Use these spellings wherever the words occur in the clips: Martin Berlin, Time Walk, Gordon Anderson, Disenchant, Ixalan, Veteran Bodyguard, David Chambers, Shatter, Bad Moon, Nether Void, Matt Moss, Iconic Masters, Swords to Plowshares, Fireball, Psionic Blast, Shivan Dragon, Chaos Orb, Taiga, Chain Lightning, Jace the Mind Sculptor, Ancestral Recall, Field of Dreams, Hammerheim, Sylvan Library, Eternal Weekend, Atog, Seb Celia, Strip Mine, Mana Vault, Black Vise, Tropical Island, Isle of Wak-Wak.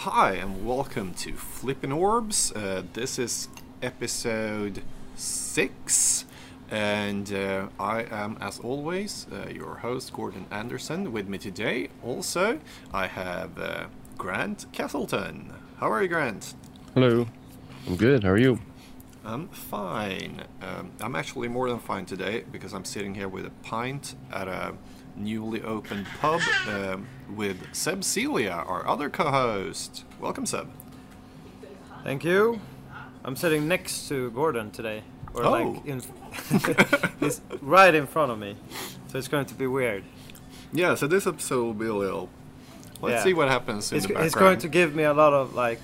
Hi and welcome to Flippin' Orbs. This is episode 6 and I am, as always, your host Gordon Anderson. With me today also I have Grant Castleton. How are you, Grant? Hello. I'm good. How are you? I'm fine. I'm actually more than fine today because I'm sitting here with a pint at a newly opened pub with Seb Celia, our other co-host. Welcome, Seb. Thank you. I'm sitting next to Gordon today, or he's right in front of me, so it's going to be weird. Yeah, so this episode will be a little. Let's see what happens in the background. He's going to give me a lot of like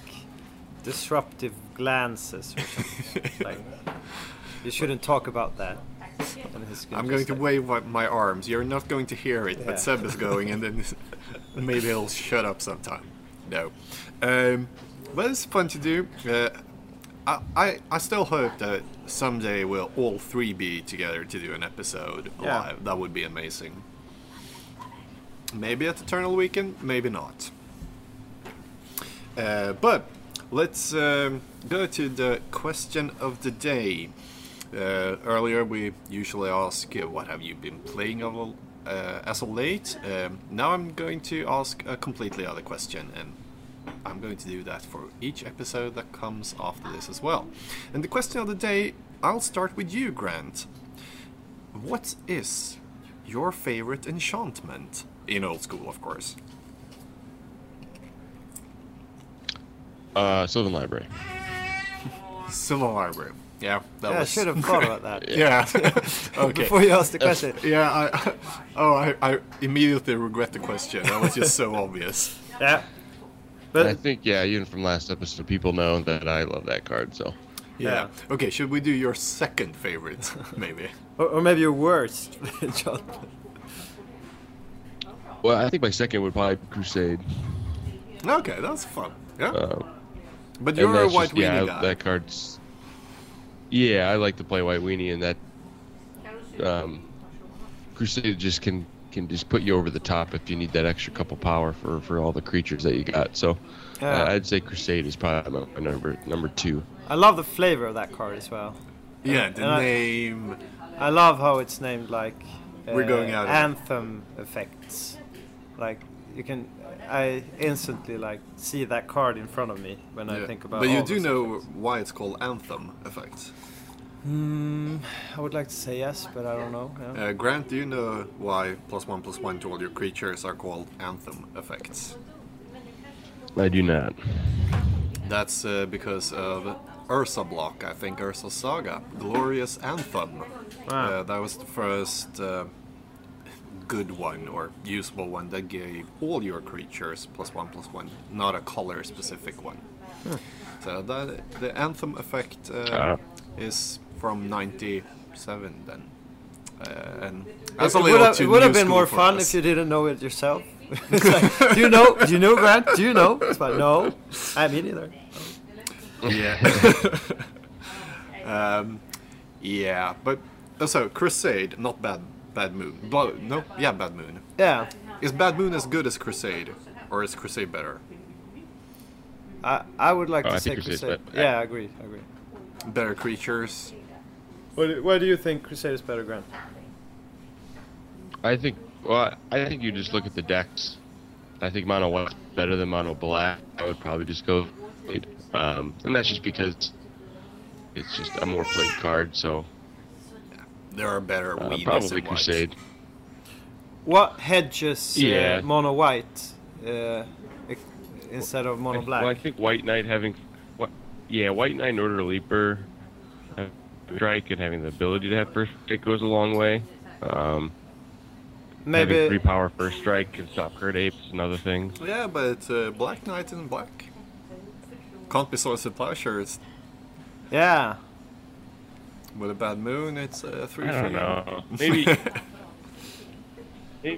disruptive glances. Or something. Like, you shouldn't talk about that. I'm going to wave my arms. You're not going to hear it, but Seb is going, and then maybe he'll shut up sometime. No. But it's fun to do. I still hope that someday we'll all three be together to do an episode live. That would be amazing. Maybe at Eternal Weekend, maybe not. But let's go to the question of the day. Earlier we usually ask what have you been playing as of late. Now I'm going to ask a completely other question, and I'm going to do that for each episode that comes after this as well. And the question of the day, I'll start with you, Grant. What is your favorite enchantment? In old school, of course. Sylvan Library. Sylvan Library. Yeah, I should have thought about that. Okay. Before you asked the question. I immediately regret the question. That was just so obvious. Yeah. But I think, even from last episode, people know that I love that card, so. Yeah. Okay, should we do your second favorite, maybe? or maybe your worst, John? Well, I think my second would probably be Crusade. Okay, that's fun. Yeah. But you're a White Weenie guy. That card's... Yeah, I like to play White Weenie, and that Crusade can just put you over the top if you need that extra couple power for all the creatures that you got. So I'd say Crusade is probably my number two. I love the flavor of that card as well. Yeah, the name. I love how it's named, like we're going out anthem effects. Like you can, I instantly like see that card in front of me when I think about it. But you do know why it's called Anthem Effect? I would like to say yes, but I don't know. Yeah. Grant, do you know why +1/+1 to all your creatures are called Anthem Effects? I do not. That's because of Ursa block, I think, Ursa Saga, Glorious Anthem. Wow. That was the first... good one or usable one that gave all your creatures +1/+1, not a color specific one. Huh. So that the Anthem effect is from '97 then. And it would have been more fun if you didn't know it yourself. It's like, do you know, Grant? Do you know? It's like, no, I mean either. Yeah. Yeah, but also Crusade, not bad. Bad Moon. Bad Moon. Yeah. Is Bad Moon as good as Crusade, or is Crusade better? I would like to say Crusade. Yeah, I agree. Better creatures. Why do you think Crusade is better, Grant? I think you just look at the decks. I think Mono White's better than Mono Black. I would probably just go, and that's just because it's just a more played card, so. There are better weenies probably in Crusade. White. What hedges Mono White instead of Mono Black? Well, I think White Knight having... White Knight and Order Leaper, Strike, and having the ability to have First Strike goes a long way. Maybe... Having 3-power First Strike can stop Herd Apes and other things. Yeah, but Black Knight and Black. Can't be Swords to Plowshares. Yeah. With a Bad Moon, it's 3-3. I don't know.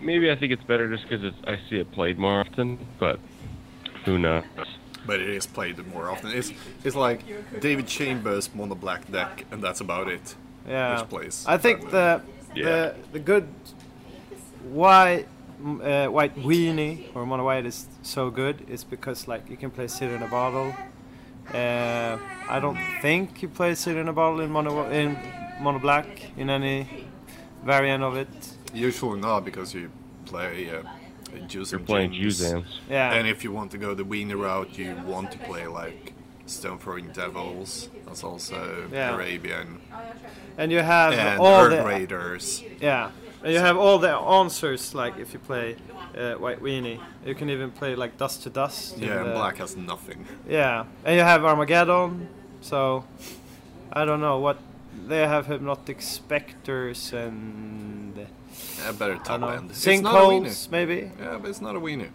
Maybe I think it's better just because I see it played more often, but who knows? But it is played more often. It's like David Chambers mono black deck, and that's about it. Yeah. Which plays I think the good why White Weenie or Mono White is so good is because like you can play Sit in a Bottle. I don't think you play Sit in a Bottle in Mono Black in any variant of it. Usually not, because you play Juzan. Yeah. And if you want to go the Weenie route, you want to play like Stone Throwing Devils. That's also Arabian. And you have and all the Raiders. Yeah. And you have all the answers, like if you play White Weenie. You can even play like Dust to Dust. Yeah, and Black has nothing. Yeah, and you have Armageddon, so I don't know what... They have Hypnotic Spectres and... Yeah, better top end. Sinkholes, maybe? Yeah, but it's not a Weenie.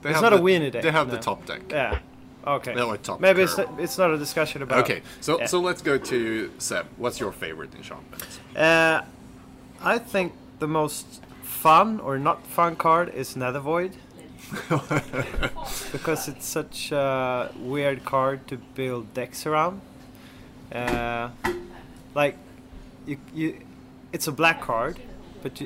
They have the top deck. Yeah, okay. They're like top maybe it's not a discussion about... Okay, so let's go to Seb. What's your favorite enchantment? I think... The most fun or not fun card is Nether Void, because it's such a weird card to build decks around. Like, it's a black card, but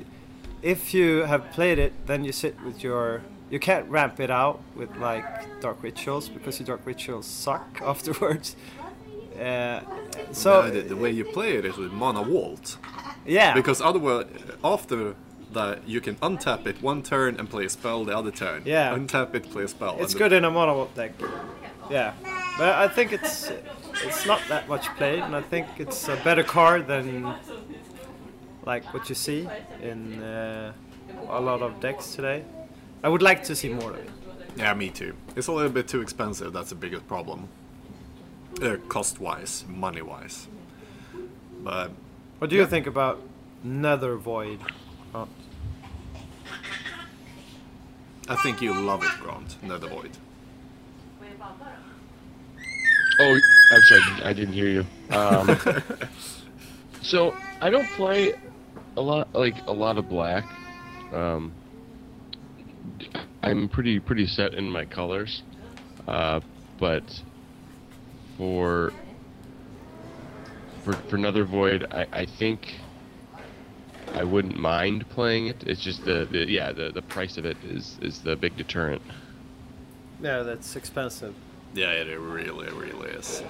if you have played it, then you sit with your... You can't ramp it out with like Dark Rituals, because your Dark Rituals suck afterwards. So no, the way you play it is with Mana Vault. Yeah. Because otherwise, after that, you can untap it one turn and play a spell the other turn. Yeah. Untap it, play a spell. It's good in a mono deck. Yeah. But I think it's not that much played, and I think it's a better card than like what you see in a lot of decks today. I would like to see more of it. Yeah, me too. It's a little bit too expensive. That's the biggest problem. Cost-wise, money-wise. But... What do you think about Nether Void? Oh. I think you love it, Grant. Nether Void. Oh, I'm sorry, I didn't hear you. So I don't play a lot of black. I'm pretty set in my colors, but for. For Nether Void, I think I wouldn't mind playing it. It's just the price of it is the big deterrent. No, that's expensive. Yeah, it really, really is.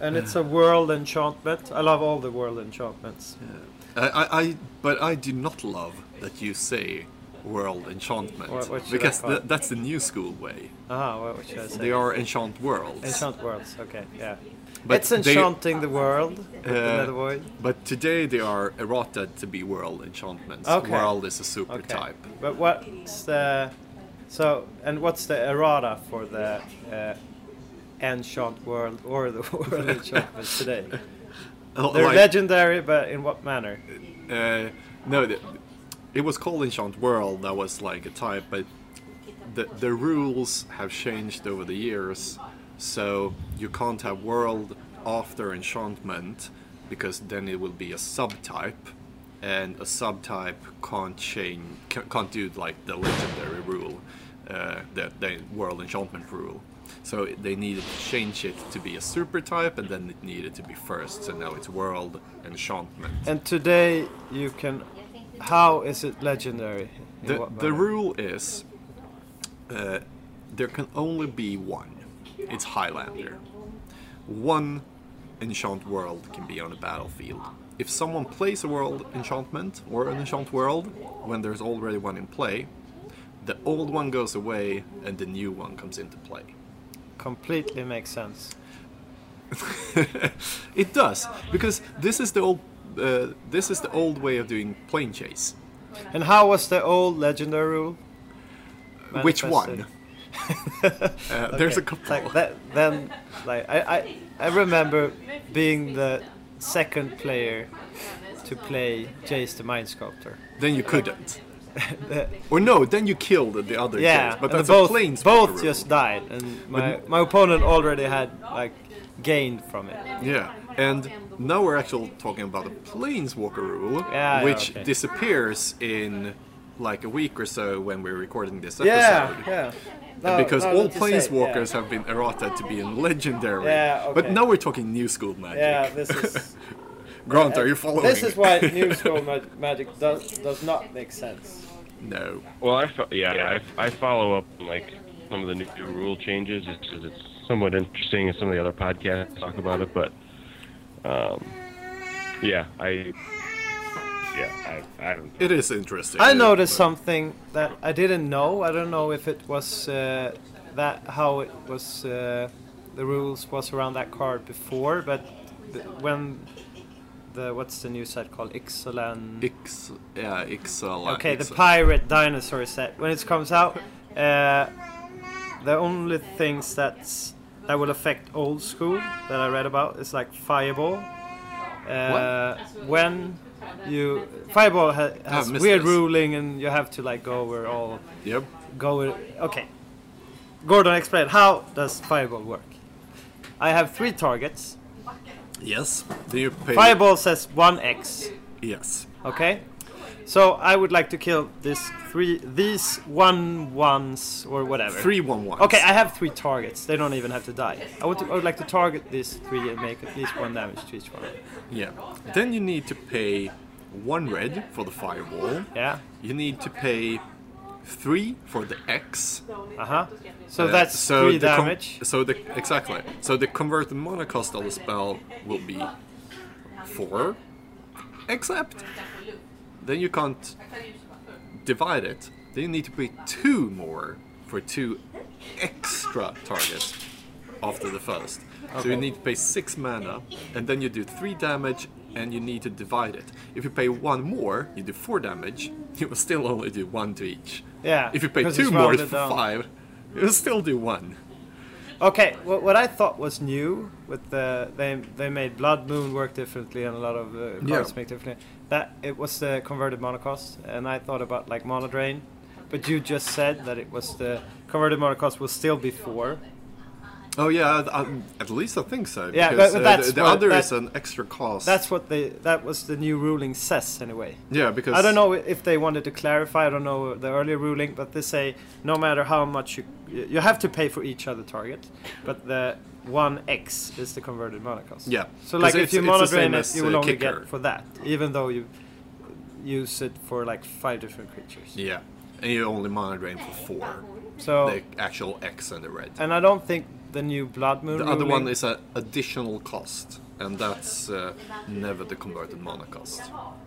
And it's a world enchantment. I love all the world enchantments. Yeah. But I do not love that you say world enchantment. Because that's the new school way. What should I say? They are enchant worlds. Enchant worlds, okay, yeah. But it's enchanting the world, Nether Void. But today they are errata to be world enchantments. Okay. World is a super type. But what's the errata for the enchant world or the world enchantment today? They're like, legendary, but in what manner? It was called Enchant World. That was like a type, but the rules have changed over the years. So you can't have world after enchantment, because then it will be a subtype, and a subtype can't do like the legendary rule, the world enchantment rule. So they needed to change it to be a super type, and then it needed to be first. So now it's world enchantment. And today you can. How is it legendary? The rule is there can only be one. It's Highlander. One enchant world can be on a battlefield. If someone plays a world enchantment or an enchant world when there's already one in play, the old one goes away and the new one comes into play. Completely makes sense. It does, because this is the old way of doing plane chase. And how was the old legendary rule manifested? Which one? There's a couple. Like that, then, like I remember being the second player to play Jace the Mind Sculptor. Then you couldn't. Or no, then you killed the other. Yeah, Jace, but that's both, a plane sculptor. Both just died, and my opponent already had like gained from it. Yeah, and now we're actually talking about a planeswalker rule, which disappears in like a week or so when we're recording this episode. Yeah. No, because all planeswalkers have been errata to be in legendary. Yeah, okay. But now we're talking new school magic. Yeah, this is. Grant, are you following? This is why new school magic does not make sense. No. Well, I follow up like some of the new rule changes just because it's somewhat interesting, and some of the other podcasts talk about it. But I don't know. It is interesting. I noticed something that I didn't know. I don't know if it was the rules was around that card before, but when. What's the new set called? Ixalan. Ixalan. Okay, the pirate dinosaur set. When it comes out, the only things that will affect old school that I read about is like Fireball. Fireball has weird ruling, and you have to like go over all. Yep. Okay. Gordon, explain how does Fireball work? I have 3 targets. Yes. Do you pay? Fireball says 1x. Yes. Okay. So I would like to kill these 1/1s or whatever. 3 1/1s. Okay, I have 3 targets. They don't even have to die. I would like to target these 3 and make at least 1 damage to each one. Yeah. Then you need to pay 1 red for the Fireball. Yeah. You need to pay 3 for the X. Uh-huh. So that's 3 damage. Exactly. So the converted mana cost of the spell will be 4, except then you can't divide it. Then you need to pay 2 more for 2 extra targets after the first. Okay. So you need to pay 6 mana, and then you do 3 damage, and you need to divide it. If you pay 1 more, you do 4 damage. You will still only do 1 to each. Yeah. If you pay 2 more, it's 5. You will still do 1. Okay. Well, what I thought was new with they made Blood Moon work differently, and a lot of cards make differently. That it was the converted mana cost, and I thought about like Mana Drain, but you just said that it was the converted mana cost will still be 4. Oh yeah, at least I think so. Yeah, because, but that's the other is an extra cost. That's what that was the new ruling says anyway. Yeah, because I don't know if they wanted to clarify. I don't know the earlier ruling, but they say no matter how much you have to pay for each other target, but the 1x is the converted mana cost. Yeah. So like if you mana drain it, you will only get for that, even though you use it for like 5 different creatures. Yeah, and you only mana drain for 4. So the actual X and the red. And I don't think. The new Blood Moon. The other one is an additional cost, and that's never the converted mana cost.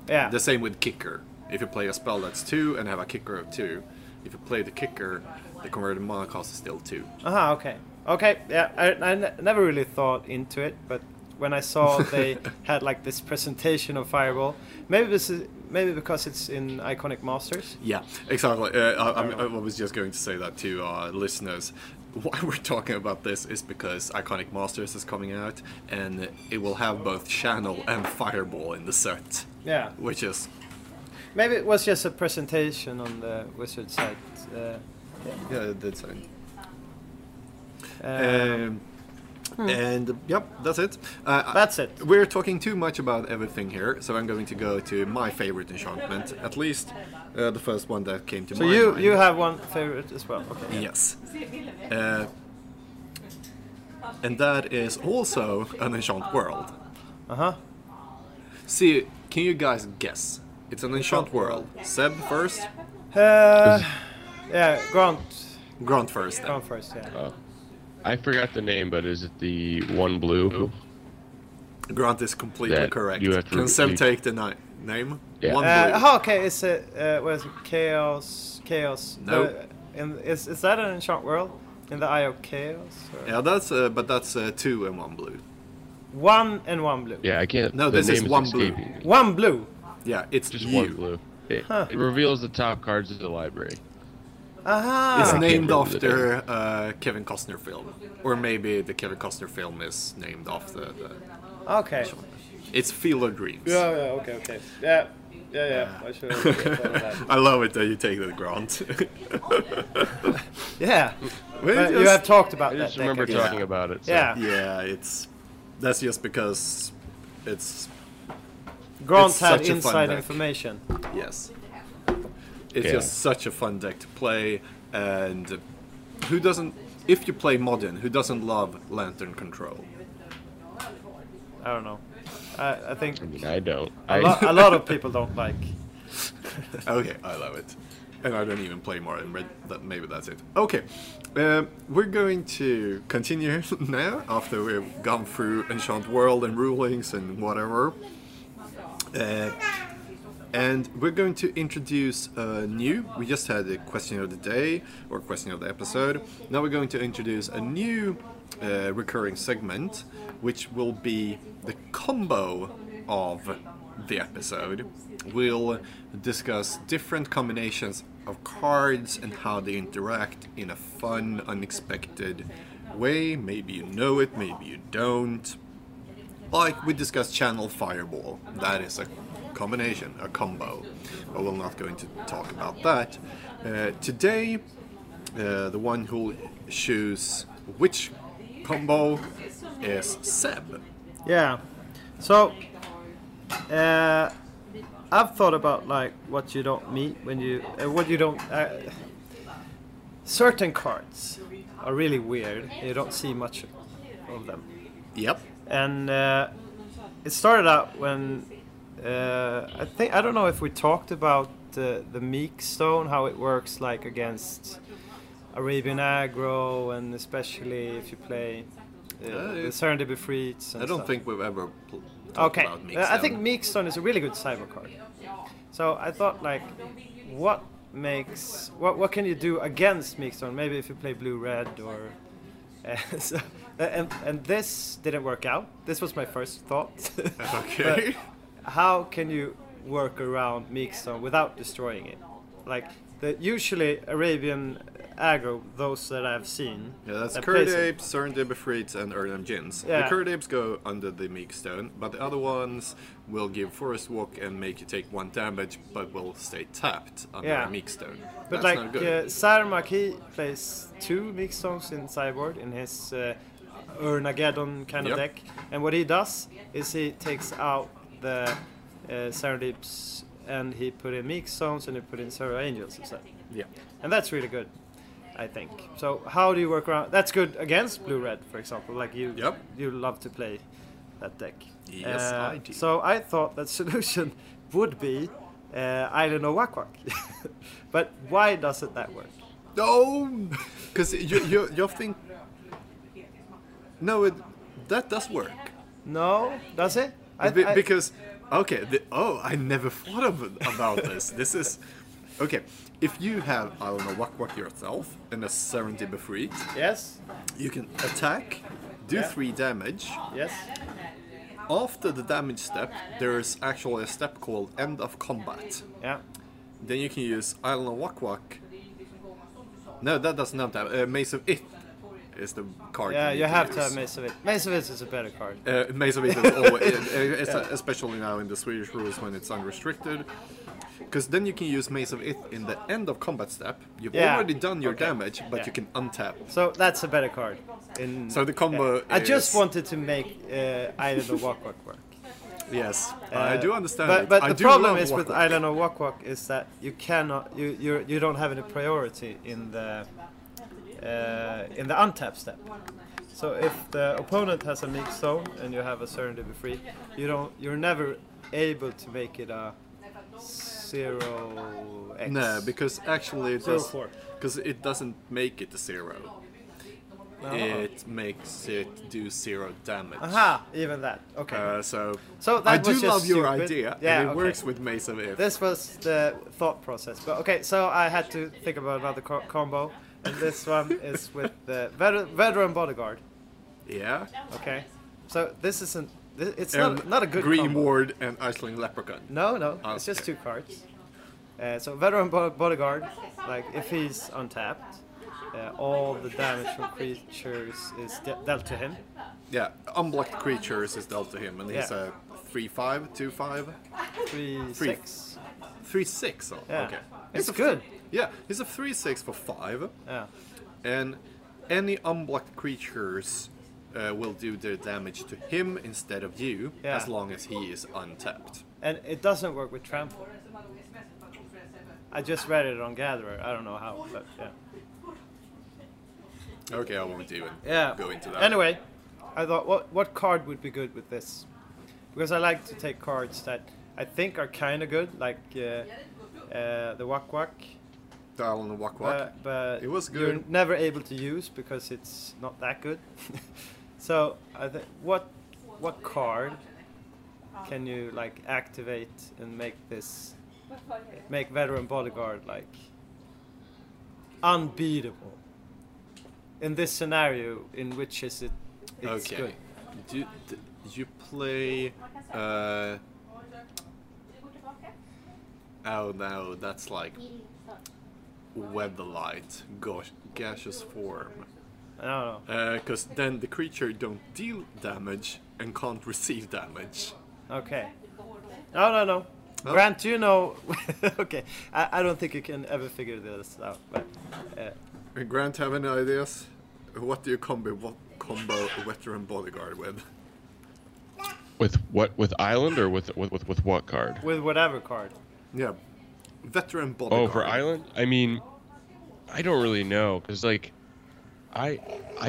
Yeah. The same with Kicker. If you play a spell that's 2 and have a Kicker of 2, if you play the Kicker, the converted mana cost is still 2. Aha, okay. Okay, yeah, I never really thought into it, but when I saw they had like this presentation of Fireball, maybe because it's in Iconic Masters? Yeah, exactly. I was just going to say that to our listeners. Why we're talking about this is because Iconic Masters is coming out, and it will have both Channel and Fireball in the set. Yeah. Which is... Maybe it was just a presentation on the Wizard site. Yeah, that's fine. And, yep, that's it. That's it. We're talking too much about everything here, so I'm going to go to my favorite enchantment, at least the first one that came to mind. So you have one favorite as well? Okay. Yes. And that is also an enchant world. Uh-huh. See, can you guys guess? It's an enchant world. Seb first? Yeah, Grant. Grant first. Then. Grant first, yeah. I forgot the name, but is it the one blue? Grant is completely correct. Can Sam take the name? Yeah. One blue. Okay, it's Chaos. No. Is that an enchant world? In the Eye of Chaos? Or? Yeah, that's but that's 2 and 1 blue. 1 and 1 blue. Yeah, I can't. No, this is 1 blue. 1 blue? Yeah, it's just 1 blue. It reveals the top cards of the library. Aha. It's named after Kevin Costner film, or maybe the Kevin Costner film is named after the okay. Genre. It's Field of Dreams. Yeah. Okay. Yeah. I should have thought of that. I love it that you take that, Grant. Yeah. You have talked about that. I just remember talking about it. So. Yeah. That's just because it's. Grant had inside information. Yes. It's just such a fun deck to play, and who doesn't? If you play Modern, who doesn't love Lantern Control? I don't know. I think. I mean, I don't. A lot of people don't like. Okay, I love it. And I don't even play more, maybe that's it. Okay, we're going to continue now, after we've gone through Enchant World and rulings and whatever. And we're going to introduce a new, we just had a question of the day, or question of the episode. Now we're going to introduce a new recurring segment, which will be the combo of the episode. We'll discuss different combinations of cards and how they interact in a fun, unexpected way. Maybe you know it, maybe you don't. Like we discussed Channel Fireball, that is a combination, a combo. But we're not going to talk about that. Today, the one who will choose which combo is Seb. Yeah, so I've thought about like what you don't meet when you certain cards are really weird. You don't see much of them. Yep. And it started out when I don't know if we talked about the Meekstone, how it works like against Arabian aggro, and especially if you play the Serendib Efreet. I don't think we've ever. Okay, I think Meekstone is a really good cyber card. So I thought, like, what can you do against Meekstone? Maybe if you play blue-red or, and this didn't work out. This was my first thought. Okay. But how can you work around Meekstone without destroying it? Like, usually Arabian aggro, those that I've seen. Yeah, that's Curd Apes, Serendib Efreet, and Urnam Jinns. Yeah. The Curd Apes go under the Meekstone, but the other ones will give Forest Walk and make you take 1 damage, but will stay tapped under the Meekstone. But that's like, not good. Sarmak, he plays 2 Meekstones in Cyborg in his Urnageddon kind of deck, and what he does is he takes out the Serendibs and he put in Meekstones and he put in Serra Angels and stuff. Yeah. And that's really good, I think. So how do you work around? That's good against blue-red, for example. Like you love to play that deck. Yes, I do. So I thought that solution would be Isle of Wak-Wak. But why doesn't that work? No, because you think. No, that does work. No, does it? Because okay. I never thought about this. This is okay. If you have Isle of Wak-Wak yourself and a Serendib Efreet, yes, you can attack, do 3 damage. Yes. After the damage step, there is actually a step called End of Combat. Yeah. Then you can use Isle of Wak-Wak. No, that does not have. Maze of Ith is the card. Yeah, you have to have Maze of Ith. Maze of Ith is a better card. Maze of Ith is always, especially now in the Swedish rules when it's unrestricted. Because then you can use Maze of Ith in the end of combat step. You've already done your damage, but you can untap. So that's a better card. So the combo. I just wanted to make Isle of Wak-Wak work. Yes, I do understand. But the problem is with Isle of Wak-Wak is that you cannot, you don't have any priority in the untap step. So if the opponent has a Meekstone and you have a Serendib Efreet, you're never able to make it a 0x. No, because actually it doesn't make it a 0. No. It makes it do 0 damage. Aha, even that. Okay. So that I was do just love your stupid idea. Yeah, and it works with Maze of Ith. This was the thought process. But okay, so I had to think about another combo, and this one is with the Veteran Bodyguard. Yeah. Okay. So this isn't. It's not a good Green combo. Ward and Iceling Leprechaun. No, it's just 2 cards. So Veteran Bodyguard, like if he's untapped, all the damage from creatures is dealt to him. Yeah, unblocked creatures is dealt to him, and he's a 3/5, 2/5, 3/6, 3/6. Oh, yeah. Okay, it's good. He's a 3/6 for 5. Yeah, and any unblocked creatures will do the damage to him instead of you, as long as he is untapped. And it doesn't work with Trample. I just read it on Gatherer. I don't know how, but yeah. Okay, I won't even go into that. Anyway, I thought, what card would be good with this? Because I like to take cards that I think are kind of good, like the Wak-Wak. the Isle of Wak-Wak. But it was good. You're never able to use because it's not that good. So I think what card can you like activate and make this make Veteran Bodyguard like unbeatable? In this scenario, in which is it? It's okay. Good. Did you play? Oh no, that's like Weatherlight, gosh, gaseous form. I don't know. Because then the creature don't deal damage and can't receive damage. Okay. No. Oh. Grant, you know. Okay, I don't think you can ever figure this out. But, Grant, have any ideas? What do you combo a Veteran Bodyguard with? With what? With Island or with what card? With whatever card. Yeah, Veteran Bodyguard. Oh, for Island? I mean, I don't really know because like, I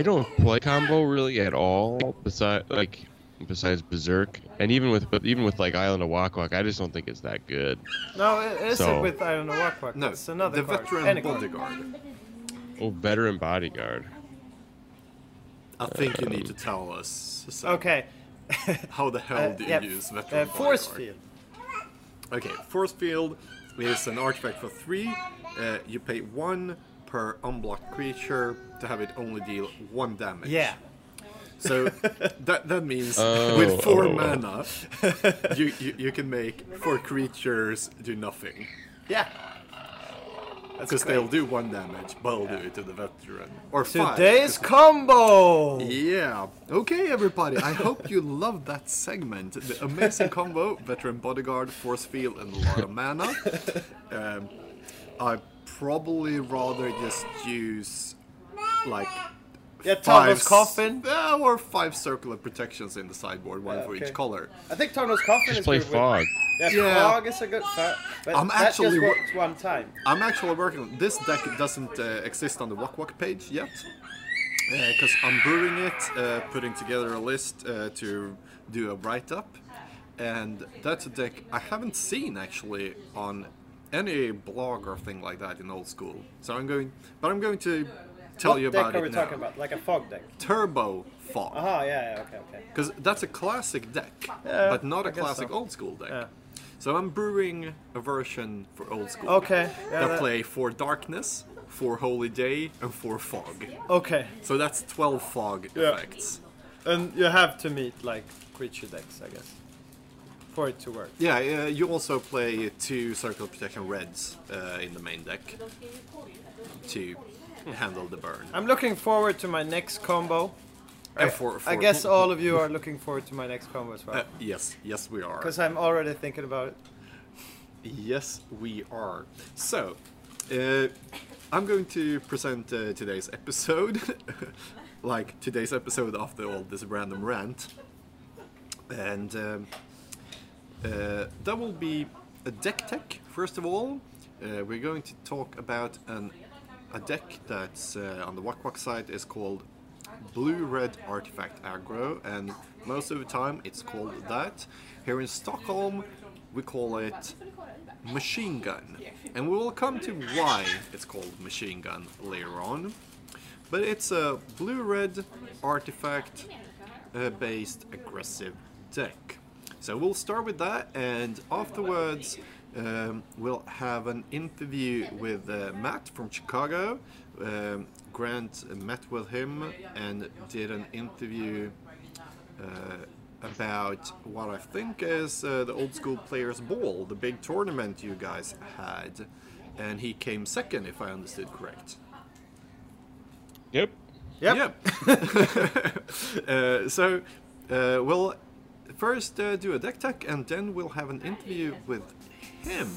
don't play combo really at all. Besides Berserk, and even with like Isle of Wak-Wak, I just don't think it's that good. No, it isn't with Isle of Wak-Wak. No, it's another card. Veteran Bodyguard. Oh, Veteran Bodyguard. I think you need to tell us. So okay. How the hell do you use Veteran Force Bodyguard? Field. Okay, Force Field is an artifact for 3. You pay 1 per unblocked creature to have it only deal 1 damage. Yeah. So that means with 4 mana, you can make 4 creatures do nothing. Yeah. Because they'll do 1 damage, but I'll do it to the Veteran. Or 5. Today's combo! Yeah. Okay, everybody, I hope you loved that segment. The amazing combo, Veteran Bodyguard, Force Field, and a lot of mana. I'd probably rather just use, like... Yeah, Tarno's Coffin. Or 5 circular protections in the sideboard, one for each color. I think Tarno's Coffin is play good. Fog. Yeah, Fog is a good card. I'm actually worked one time. I'm actually working on this deck. Doesn't exist on the Wak-Wak page yet, because I'm brewing it, putting together a list to do a write-up, and that's a deck I haven't seen actually on any blog or thing like that in old school. So I'm going to. Tell you about it now. What deck are we talking about? Like a Fog deck? Turbo Fog. Ah, okay. Because that's a classic deck, but not a classic old school deck. Yeah. So I'm brewing a version for old school. Okay. Yeah, that play 4 Darkness, 4 Holy Day, and 4 Fog. Okay. So that's 12 Fog effects. And you have to meet like creature decks, I guess, for it to work. Yeah. You also play 2 Circle Protection Reds in the main deck. To handle the burn. I'm looking forward to my next combo. I guess all of you are looking forward to my next combo as well. Yes, we are. Because I'm already thinking about it. Yes, we are. So, I'm going to present today's episode, like today's episode after all this random rant, and that will be a deck tech. First of all, we're going to talk about a deck that's on the Wak-Wak side is called Blue-Red Artifact Aggro, and most of the time it's called that. Here in Stockholm we call it Machine Gun, and we will come to why it's called Machine Gun later on. But it's a Blue-Red Artifact based aggressive deck. So we'll start with that, and afterwards we'll have an interview with Matt from Chicago. Grant met with him and did an interview about what I think is the Old School Players Ball, the big tournament you guys had, and he came second, if I understood correct. Yep. So we'll first do a deck tech, and then we'll have an interview with him.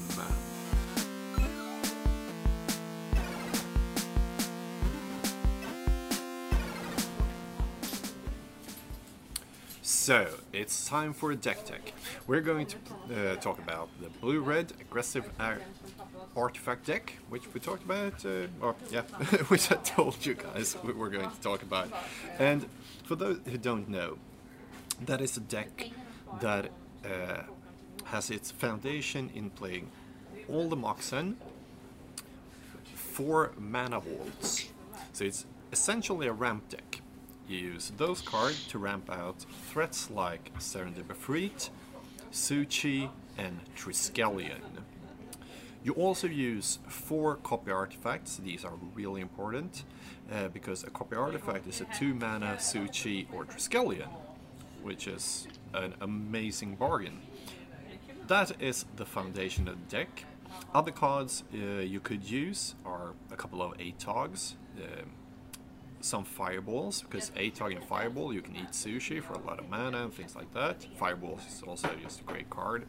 So it's time for a deck tech. We're going to talk about the Blue-Red Aggressive Artifact deck, which we talked about, which I told you guys we were going to talk about. And for those who don't know, that is a deck that has its foundation in playing all the Moxen, 4 Mana Vaults. So it's essentially a ramp deck. You use those cards to ramp out threats like Serendib Efreet, Su-Chi and Triskelion. You also use 4 Copy Artifacts. These are really important because a Copy Artifact is a 2-mana Su-Chi or Triskelion, which is an amazing bargain. That is the foundation of the deck. Other cards you could use are a couple of Atogs, some Fireballs, because Atog and Fireball, you can eat sushi for a lot of mana and things like that. Fireball is also just a great card.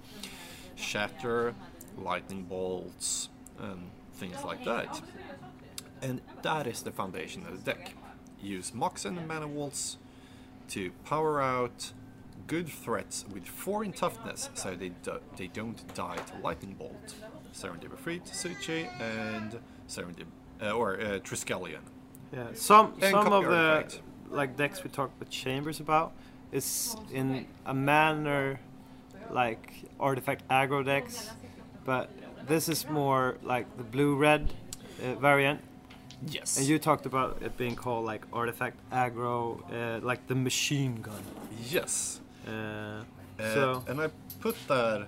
Shatter, lightning bolts, and things like that. And that is the foundation of the deck. Use Mox and Mana Vaults to power out good threats with 4 in toughness, so they don't die to lightning bolt. Serendib Efreet, Su-Chi, and Triskelion. Yeah, some of the like decks we talked with Chambers about is in a manner like artifact aggro decks, but this is more like the blue-red variant. Yes. And you talked about it being called like artifact aggro, like the machine gun. Yes. And I put that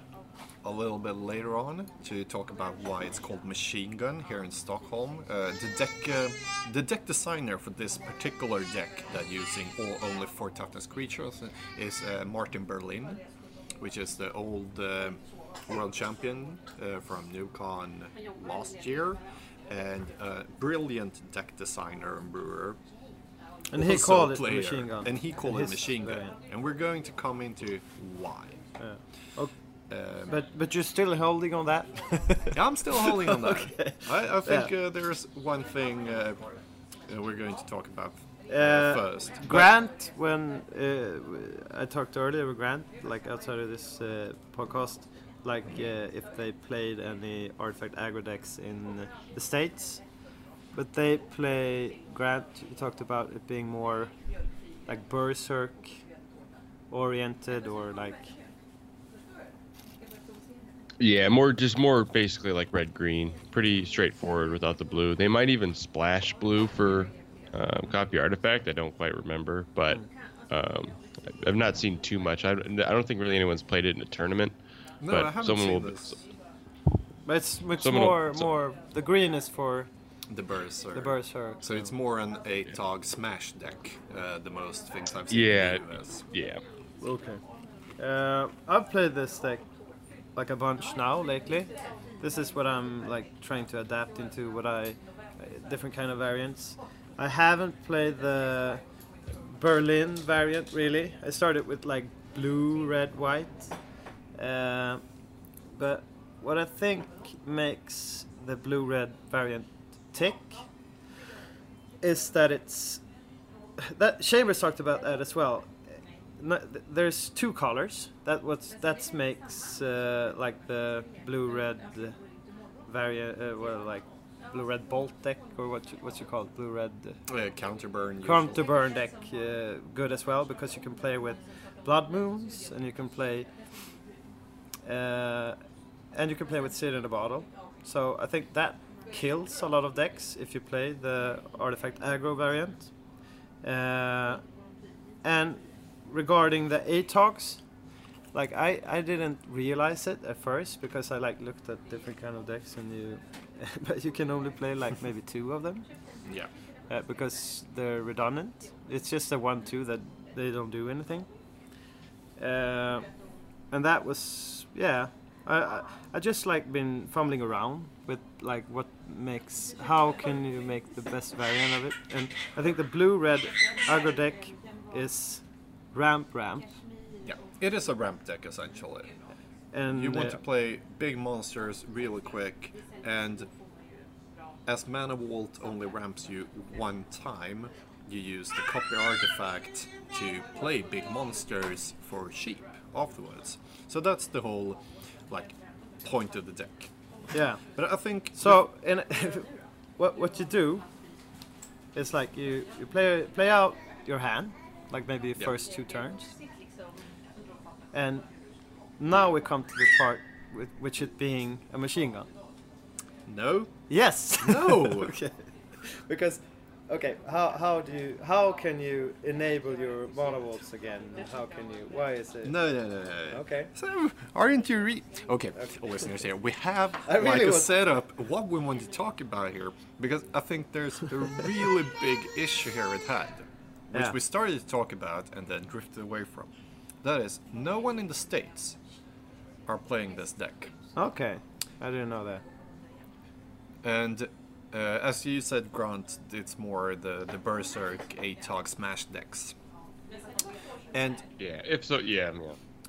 a little bit later on to talk about why it's called Machine Gun here in Stockholm. The deck designer for this particular deck that using only 4 toughness creatures is Martin Berlin, which is the old world champion from NewCon last year, and a brilliant deck designer and brewer. And he called it Machine Gun. And he called it Machine Gun. And we're going to come into why. Okay. But you're still holding on that? Yeah, I'm still holding on that. Okay. I think there's one thing we're going to talk about first. Grant, when I talked earlier with Grant, like outside of this podcast, like if they played any artifact aggro decks in the States. But they play, Grant, you talked about it being more like Berserk oriented or like... Yeah, more basically like red-green. Pretty straightforward without the blue. They might even splash blue for Copy Artifact. I don't quite remember, but I've not seen too much. I don't think really anyone's played it in a tournament. No, but I haven't seen this. But it's more the green is for... The Berserk. So it's more an Atog Smash deck, the most things I've seen in the US. Yeah. Okay. I've played this deck like a bunch now lately. This is what I'm like trying to adapt into, what I different kind of variants. I haven't played the Berlin variant really. I started with like blue, red, white. But what I think makes the blue-red variant tick is that it's that Chambers talked about that as well. No, there's 2 colors. That makes like the blue-red variant, well, like blue-red bolt deck or what you call it, blue-red counterburn deck good as well, because you can play with Blood Moons and you can play with Seed in a Bottle. So I think that kills a lot of decks if you play the artifact aggro variant. And regarding the Atogs, like I didn't realize it at first because I like looked at different kind of decks and but you can only play like maybe 2 of them. Yeah. Because they're redundant. It's just the 1/2 that they don't do anything. And that was I just like been fumbling around with like how can you make the best variant of it, and I think the blue-red aggro deck is ramp. Yeah, it is a ramp deck essentially, and you want to play big monsters really quick, and as Mana Vault only ramps you 1 time, you use the Copy Artifact to play big monsters for cheap afterwards. So that's the whole like point of the deck. Yeah, but I think so. And what you do is like you play out your hand, like maybe the first 2 turns, and now we come to the part with it being a machine gun. No? Yes. No. Okay. Because, okay, how can you enable your Mana Vaults again? And how can you? Why is it? No. Okay. So, aren't you okay, listeners here, we have a setup what we want to talk about here, because I think there's a really big issue here at hand, which we started to talk about and then drifted away from. That is, no one in the States are playing this deck. Okay, I didn't know that. And as you said, Grant, it's more the Berserk, Atog, Smash decks. And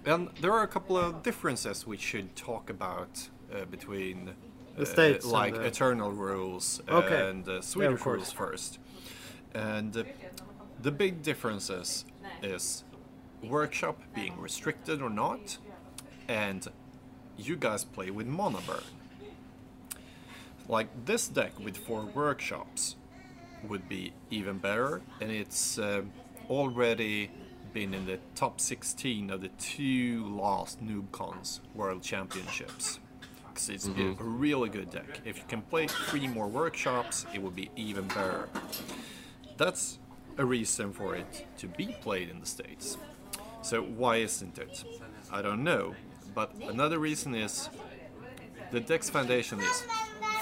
and there are a couple of differences we should talk about between the States, like the Eternal rules and Swedish rules first. And the big differences is Workshop being restricted or not, and you guys play with Monoburn. Like, this deck with 4 workshops would be even better, and it's already been in the top 16 of the 2 last NoobCons World Championships. Because it's a really good deck. If you can play 3 more workshops, it would be even better. That's a reason for it to be played in the States. So why isn't it? I don't know. But another reason is the deck's foundation is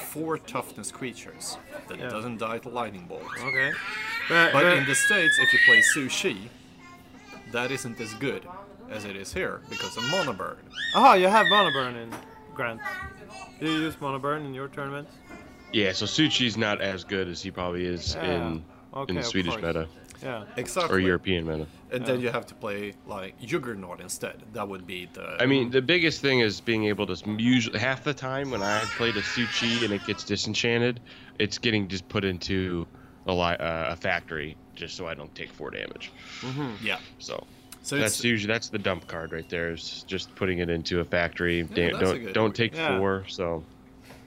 4 toughness creatures that doesn't die to lightning bolt. Okay. But in the States, if you play Su-Chi, that isn't as good as it is here because of Monoburn. Oh, you have Monoburn in Grant. Do you use Monoburn in your tournaments? Yeah, so Su-Chi's not as good as he probably is in the Swedish meta. Yeah, exactly. Or European meta. And then you have to play like Juggernaut instead. That would be the... I mean, the biggest thing is being able to... Usually, half the time when I play the Su-Chi and it gets disenchanted, it's getting just put into a factory just so I don't take 4 damage. Mm-hmm. Yeah. So that's usually the dump card right there. Is just putting it into a factory. Yeah, don't take 4. So.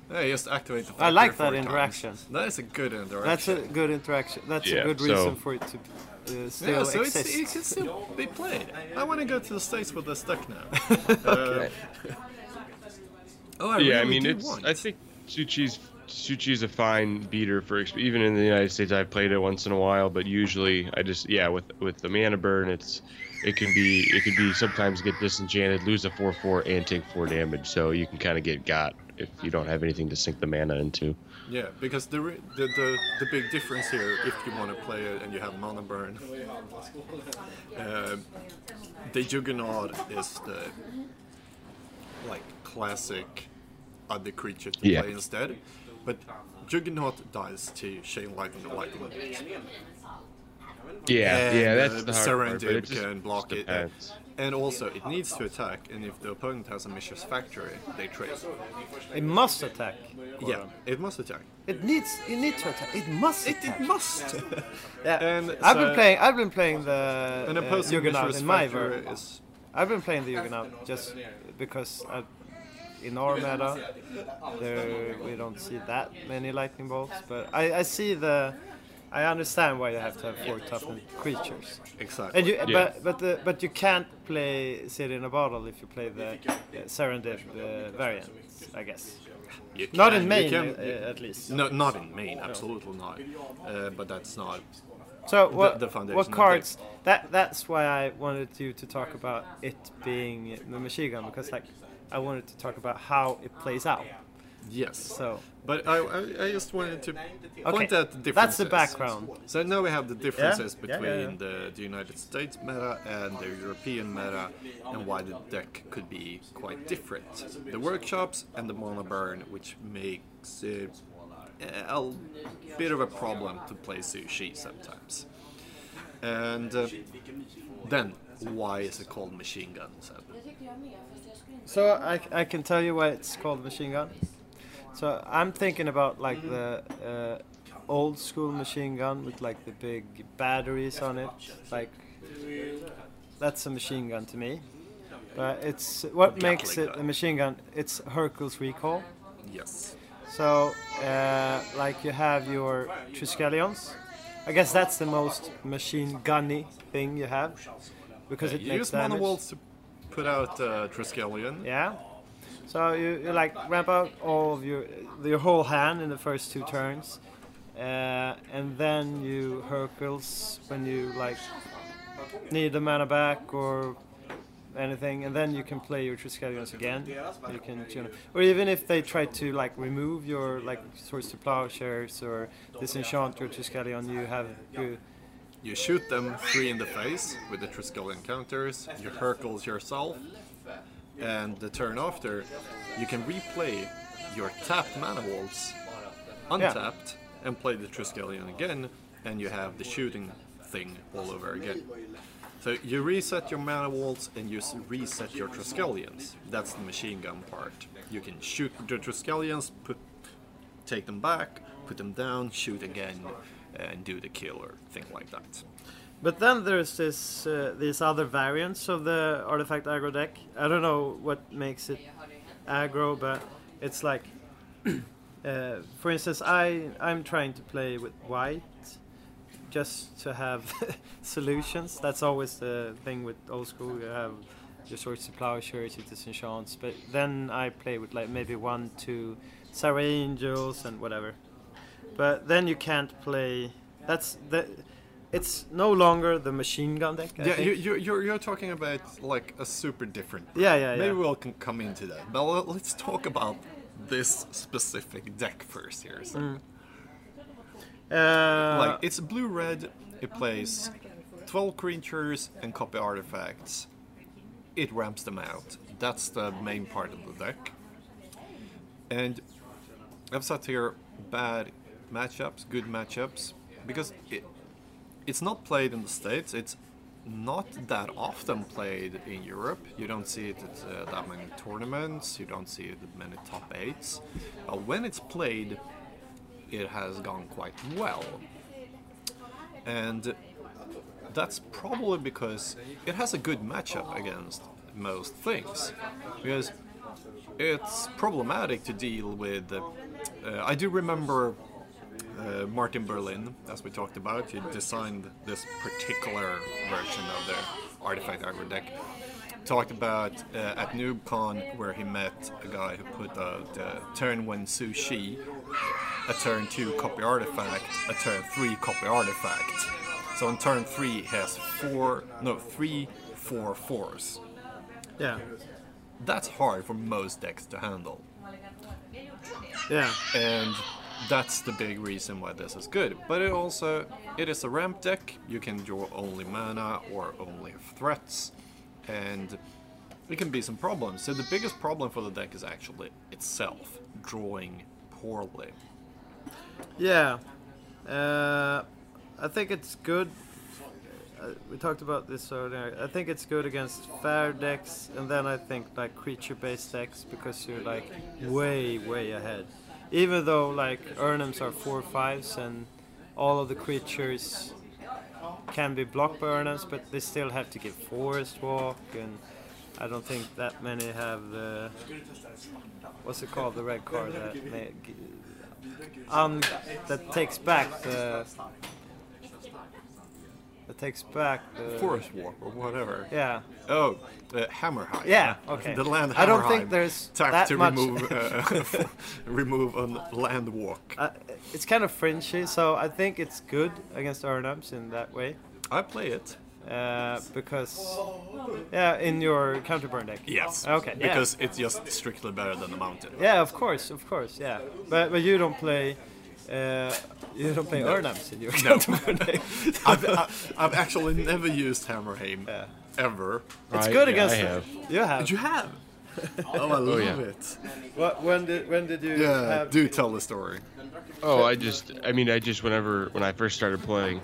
Yeah, just activate the factory. I like that interaction. That is a good interaction. That's a good interaction. That's a good reason for it to still exist. So it can still be played. I want to go to the States with this deck now. Okay. I think Su-Chi's a fine beater for even in the United States. I've played it once in a while, but usually I just with the Mana Burn, it could be sometimes get disenchanted, lose a 4/4, and take 4 damage. So you can kind of get got if you don't have anything to sink the mana into. Yeah, because the big difference here, if you want to play it and you have Mana Burn, the Juggernaut is the classic other creature to play instead, but Juggernaut dies to Shane Lightning or Lightning Bolt. Yeah, that's the hard part. Serendib can block it. And also, it needs to attack, and if the opponent has a Mishra's Factory, they trade. It must attack. Yeah, it must attack. It needs to attack. It must. Yeah. And I've been playing the Juggernaut in my version. I've been playing the Juggernaut just because in our meta, we don't see that many lightning bolts, but I see the... I understand why you have to have 4 toughened creatures. Exactly. And but you can't play City in a Bottle if you play the Serendib variant, I guess. Not in main, at least. No, not in main. Absolutely not. But that's not. So the foundation. What cards? That's why I wanted you to talk about it being the machine gun, because I wanted to talk about how it plays out. Yes. So, but I just wanted to point out the differences. That's the background. So now we have the differences between the United States meta and the European meta, and why the deck could be quite different. The workshops and the Monoburn, which makes it a bit of a problem to play Su-Chi sometimes. And then, why is it called Machine Gun? So I can tell you why it's called Machine Gun. So I'm thinking about the old school machine gun with the big batteries on it. That's a machine gun to me. But it's what makes it a machine gun. It's Hurkyl's Recall. Yes. So you have your Triskelions. I guess that's the most machine gunny thing you have because it makes damage. You use Mana Vaults to put out Triskelion. Yeah. So you like ramp out all of your whole hand in the first two turns, and then you Hurkyl's when you like need the mana back or anything, and then you can play your Triskelions again. You can tune, or even if they try to like remove your like Swords to Plowshares or disenchant your Triskelion, you shoot them three in the face with the Triskelion counters. You Hurkyl's yourself. And the turn after, you can replay your tapped Mana Vaults, untapped, and play the Triskelion again, and you have the shooting thing all over again. So you reset your Mana Vaults and you reset your Triskelions. That's the machine gun part. You can shoot the Triskelions, take them back, put them down, shoot again, and do the kill or thing like that. But then there's this these other variants of the artifact aggro deck. I don't know what makes it aggro, but it's like, for instance, I'm trying to play with white just to have solutions. That's always the thing with old school. You have your Swords to Plowshares, you disenchant, but then I play with like maybe 1, 2 Sarah Angels and whatever. But then you can't play. It's no longer the machine gun deck. Yeah, you're talking about like a super different brand. Yeah. Maybe we'll come into that, but let's talk about this specific deck first here. So. Like it's blue red. It plays 12 creatures and copy artifacts. It ramps them out. That's the main part of the deck. And I've sat here bad matchups, good matchups, because it's not played in the States, it's not that often played in Europe. You don't see it at that many tournaments, you don't see it at many top 8s. But when it's played, it has gone quite well. And that's probably because it has a good matchup against most things. Because it's problematic to deal with... I do remember... Martin Berlin, as we talked about, he designed this particular version of the artifact aggro deck. Talked about at NoobCon where he met a guy who put out turn 1 Su-Chi, a turn 2 copy artifact, a turn 3 copy artifact. So on turn 3 he has 3/4/4s. Yeah. That's hard for most decks to handle. Yeah. And that's the big reason why this is good. But it is a ramp deck. You can draw only mana or only threats, and it can be some problems. So the biggest problem for the deck is actually itself drawing poorly. Yeah, I think it's good. We talked about this earlier. I think it's good against fair decks, and then I think like creature-based decks because you're like way ahead. Even though like Urnums are 4/5s and all of the creatures can be blocked by Urnums, but they still have to give Forest Walk, and I don't think that many have the what's it called, the red card that takes back the Forest Walk or whatever. Yeah. Oh, Hammerheim. Yeah. Okay. The land. Hammerheim, I don't think there's that to much. remove a land walk. It's kind of fringy, so I think it's good against Urnums in that way. I play it because in your counterburn deck. Yes. Okay. Because it's just strictly better than the mountain. Right? Yeah. Of course. Yeah. But you don't play. You don't play Urnums in your counterburn deck. I've actually never used Hammerheim ever. It's good against. I have. You have. Did you have? Oh, I love it. What? When did you? Yeah. Have do tell the story. Oh, I just when I first started playing,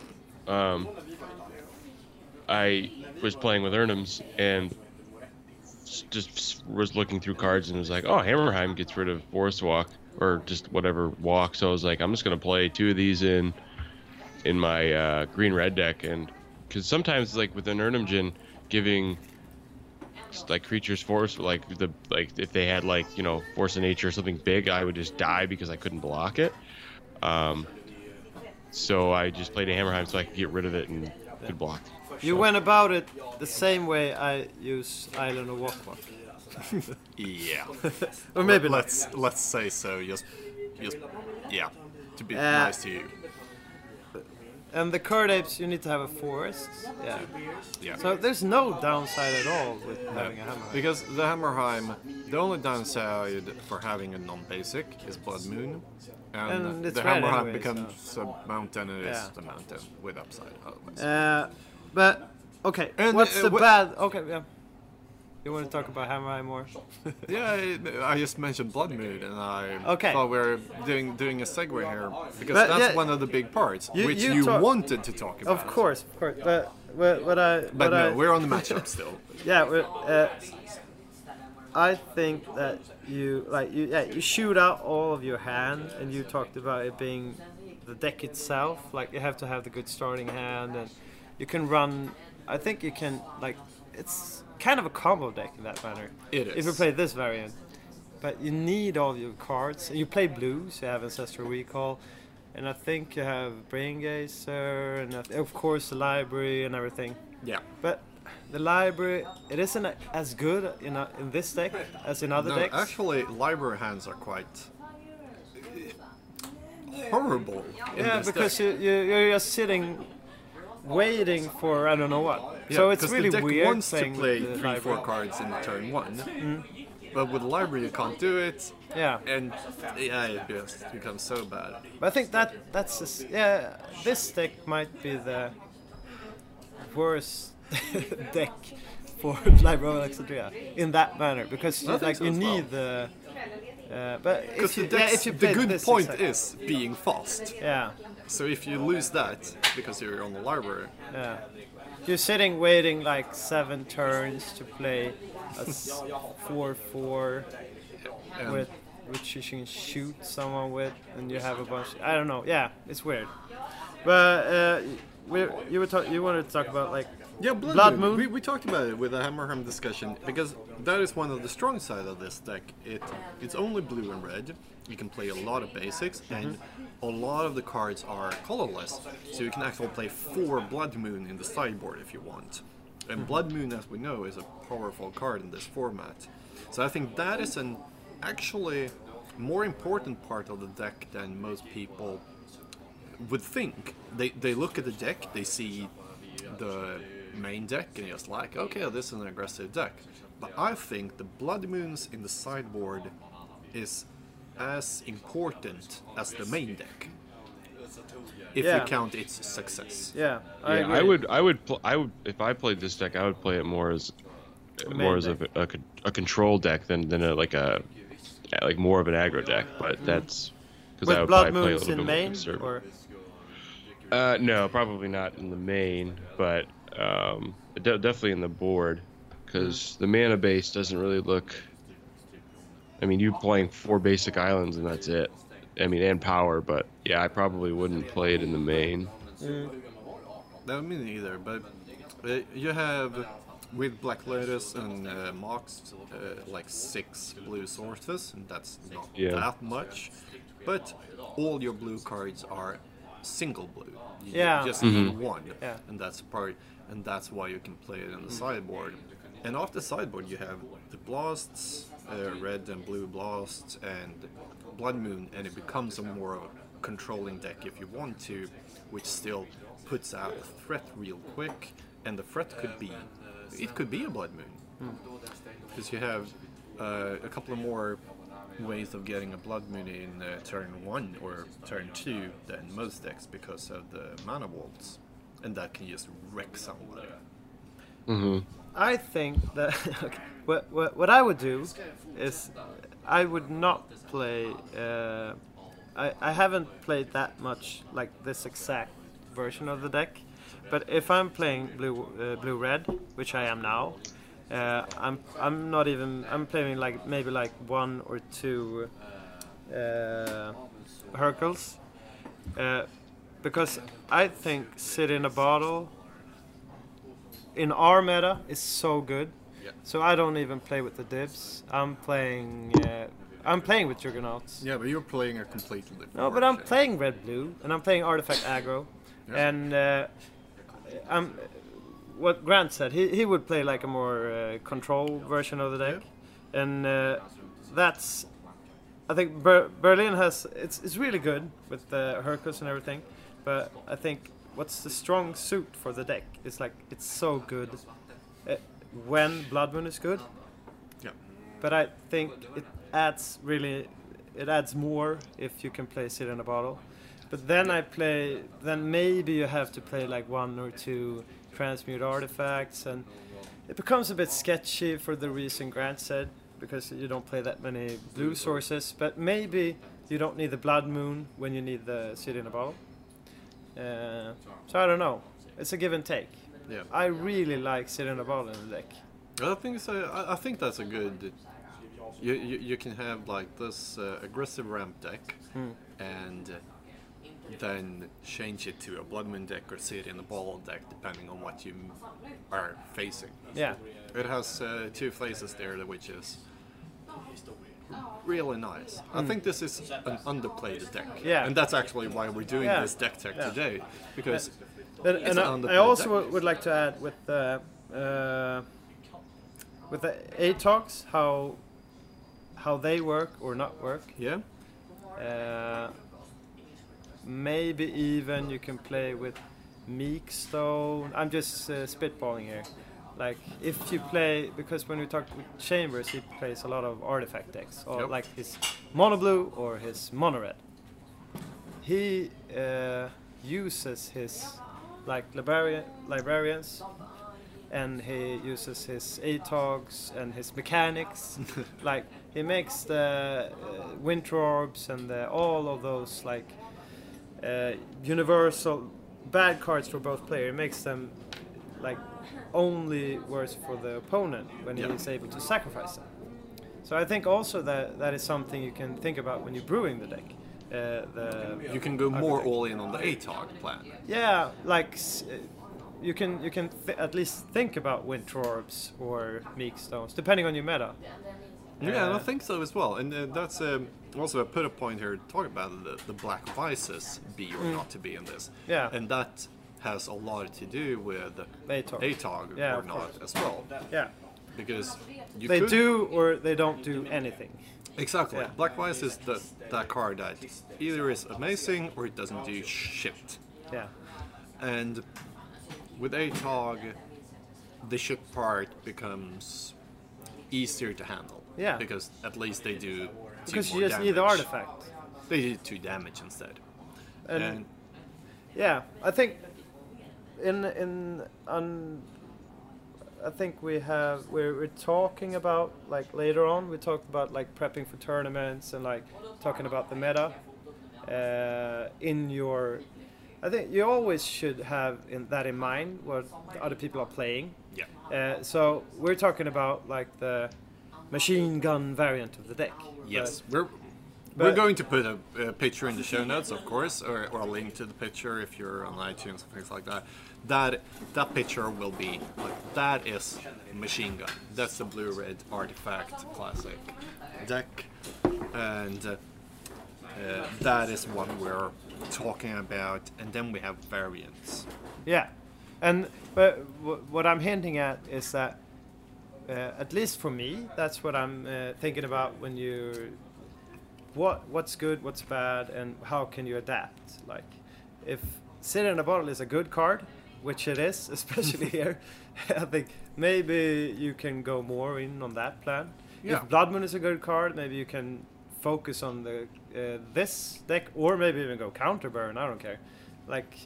I was playing with Urnums and just was looking through cards and was like, oh, Hammerheim gets rid of Forest Walk. Or just whatever walk. So I was like, I'm just gonna play 2 of these in my green red deck, and because sometimes like with an Urnum Djinn, giving like creatures force, like if they had like force of nature or something big, I would just die because I couldn't block it. So I just played a Hammerheim so I could get rid of it and could block. You went about it the same way I use Isle of Wak-Wak. Yeah. Or maybe let's say so. Just yeah, to be nice to you. And the card apes, you need to have a forest. Yeah. Yeah. So there's no downside at all with having a Hammerheim. Because the Hammerheim, the only downside for having a non-basic is Blood Moon. And the Hammerheim anyway, becomes a mountain, and it's a mountain with upside. But, okay, and what's the bad... Okay, yeah. You want to talk about Hammerheim more? Yeah, I just mentioned Blood Moon, and I thought we were doing a segue here, because that's one of the big parts, which you wanted to talk about. Of course, but no, we're on the matchup still. Yeah, I think that you shoot out all of your hand, and you talked about it being the deck itself. Like, you have to have the good starting hand, and you can run. I think you can it's kind of a combo deck in that manner. It is. If you play this variant. But you need all your cards. You play blue, so you have Ancestral Recall. And I think you have Brain Gazer, and of course the library and everything. Yeah. But the library, it isn't as good in this deck as in other decks. Actually, library hands are quite horrible. Yeah, because you're just sitting, waiting for I don't know what. Yeah, so it's really weird wants to play 3-4 cards in turn one, but with the library you can't do it. Yeah, and it just becomes so bad. But I think that's this deck might be the worst deck for Library of Alexandria in that manner, because you need the. But if you, the good point is being fast. Yeah. So if you lose that because you're on the library, you're sitting waiting 7 turns to play a 4/4 with which you can shoot someone with, and you have a bunch. I don't know. Yeah, it's weird. But you wanted to talk about Blood Moon. We talked about it with the Hammerheim discussion, because that is one of the strong side of this deck. It's only blue and red. You can play a lot of basics, and a lot of the cards are colorless, so you can actually play 4 Blood Moon in the sideboard if you want. And Blood Moon, as we know, is a powerful card in this format. So I think that is an actually more important part of the deck than most people would think. They look at the deck, they see the main deck, and you're just like, okay, this is an aggressive deck. But I think the Blood Moons in the sideboard is as important as the main deck, if you count its success. Yeah, I agree. I would. If I played this deck, I would play it more as a control deck than more of an aggro deck. But that's because I would probably play a little bit more conservative. No, probably not in the main, but definitely in the board, because the mana base doesn't really look. I mean, you're playing 4 basic islands and that's it. I mean, and power, but I probably wouldn't play it in the main. That would mean either, but you have with Black Lotus and Mox 6 blue sources, and that's not that much. But all your blue cards are single blue. You just need one, and that's part, and that's why you can play it in the sideboard. And off the sideboard, you have the blasts. Red and blue blast and Blood Moon, and it becomes a more controlling deck if you want to, which still puts out a threat real quick, and the threat could be a Blood Moon, because you have a couple of more ways of getting a Blood Moon in turn 1 or turn 2 than most decks because of the Mana Vaults, and that can just wreck somebody. I think that what I would do is I would not play. I haven't played that much this exact version of the deck, but if I'm playing blue red, which I am now, I'm playing maybe 1 or 2 Hurkyl's, because I think Sit in a Bottle in our meta is so good. Yeah. So I don't even play with the dibs. I'm playing with Juggernauts. Yeah, but you're playing a completely different. No, but I'm playing red blue, and I'm playing artifact aggro, and I'm what Grant said. He would play a more control version of the deck, and that's, I think Berlin has, it's really good with the Hurkyl's and everything, but I think what's the strong suit for the deck is like, it's so good when Blood Moon is good. Yeah. But I think it adds really, it adds more if you can place it in a bottle. But then I play, then maybe you have to play like one or two Transmute Artifacts, and it becomes a bit sketchy for the reason Grant said, because you don't play that many blue sources, but maybe you don't need the Blood Moon when you need the City in a Bottle. So I don't know. It's a give and take. Yeah. I really like City in a Bottle in the deck. I think so. I think that's a good... You can have like this aggressive ramp deck, and then change it to a Blood Moon deck or City in a Bottle deck depending on what you are facing. Yeah. It has two phases there, which is... really nice. I think this is an underplayed deck, and that's actually why we're doing this deck tech today, because and I also would like to add with the Atogs how they work or not work. Yeah. Maybe even you can play with Meekstone. I'm just spitballing here. Like, if you play, because when we talked with Chambers, he plays a lot of artifact decks, or like his mono blue or his mono red. He uses his like librarians, and he uses his Atogs and his mechanics. Like, he makes the Winter Orbs and all of those like universal bad cards for both players. He makes them like only worse for the opponent when he is able to sacrifice them. So I think also that is something you can think about when you're brewing the deck. You can go more all in on the Atog plan. Yeah, like you can at least think about Winter Orbs or Meekstones, depending on your meta. Yeah, I think so as well. And that's also I put a point here to talk about the Black Vices be or not to be in this. Yeah, and that has a lot to do with Atog or not as well. Yeah. Because they do or they don't do anything. Exactly. Yeah. Black Wise is that card that either is amazing or it doesn't do shit. Yeah. And with Atog, the shit part becomes easier to handle. Yeah. Because at least they do because you just damage. Need the artifact. They do 2 damage instead. And yeah, I think... I think we're talking about like later on. We talked about like prepping for tournaments and like talking about the meta. I think you always should have that in mind what other people are playing. Yeah. So we're talking about like the machine gun variant of the deck. Yes, we're going to put a picture in the show notes, of course, or a link to the picture if you're on iTunes and things like that. That picture will be like, that is Machine Gun. That's the blue-red artifact classic deck, and that is what we're talking about. And then we have variants. Yeah, and what I'm hinting at is that, at least for me, that's what I'm thinking about when you're. What's good, what's bad, and how can you adapt? Like, if City in a Bottle is a good card, which it is, especially here, I think maybe you can go more in on that plan. Yeah. If Blood Moon is a good card, maybe you can focus on the this deck, or maybe even go Counterburn. I don't care. Like,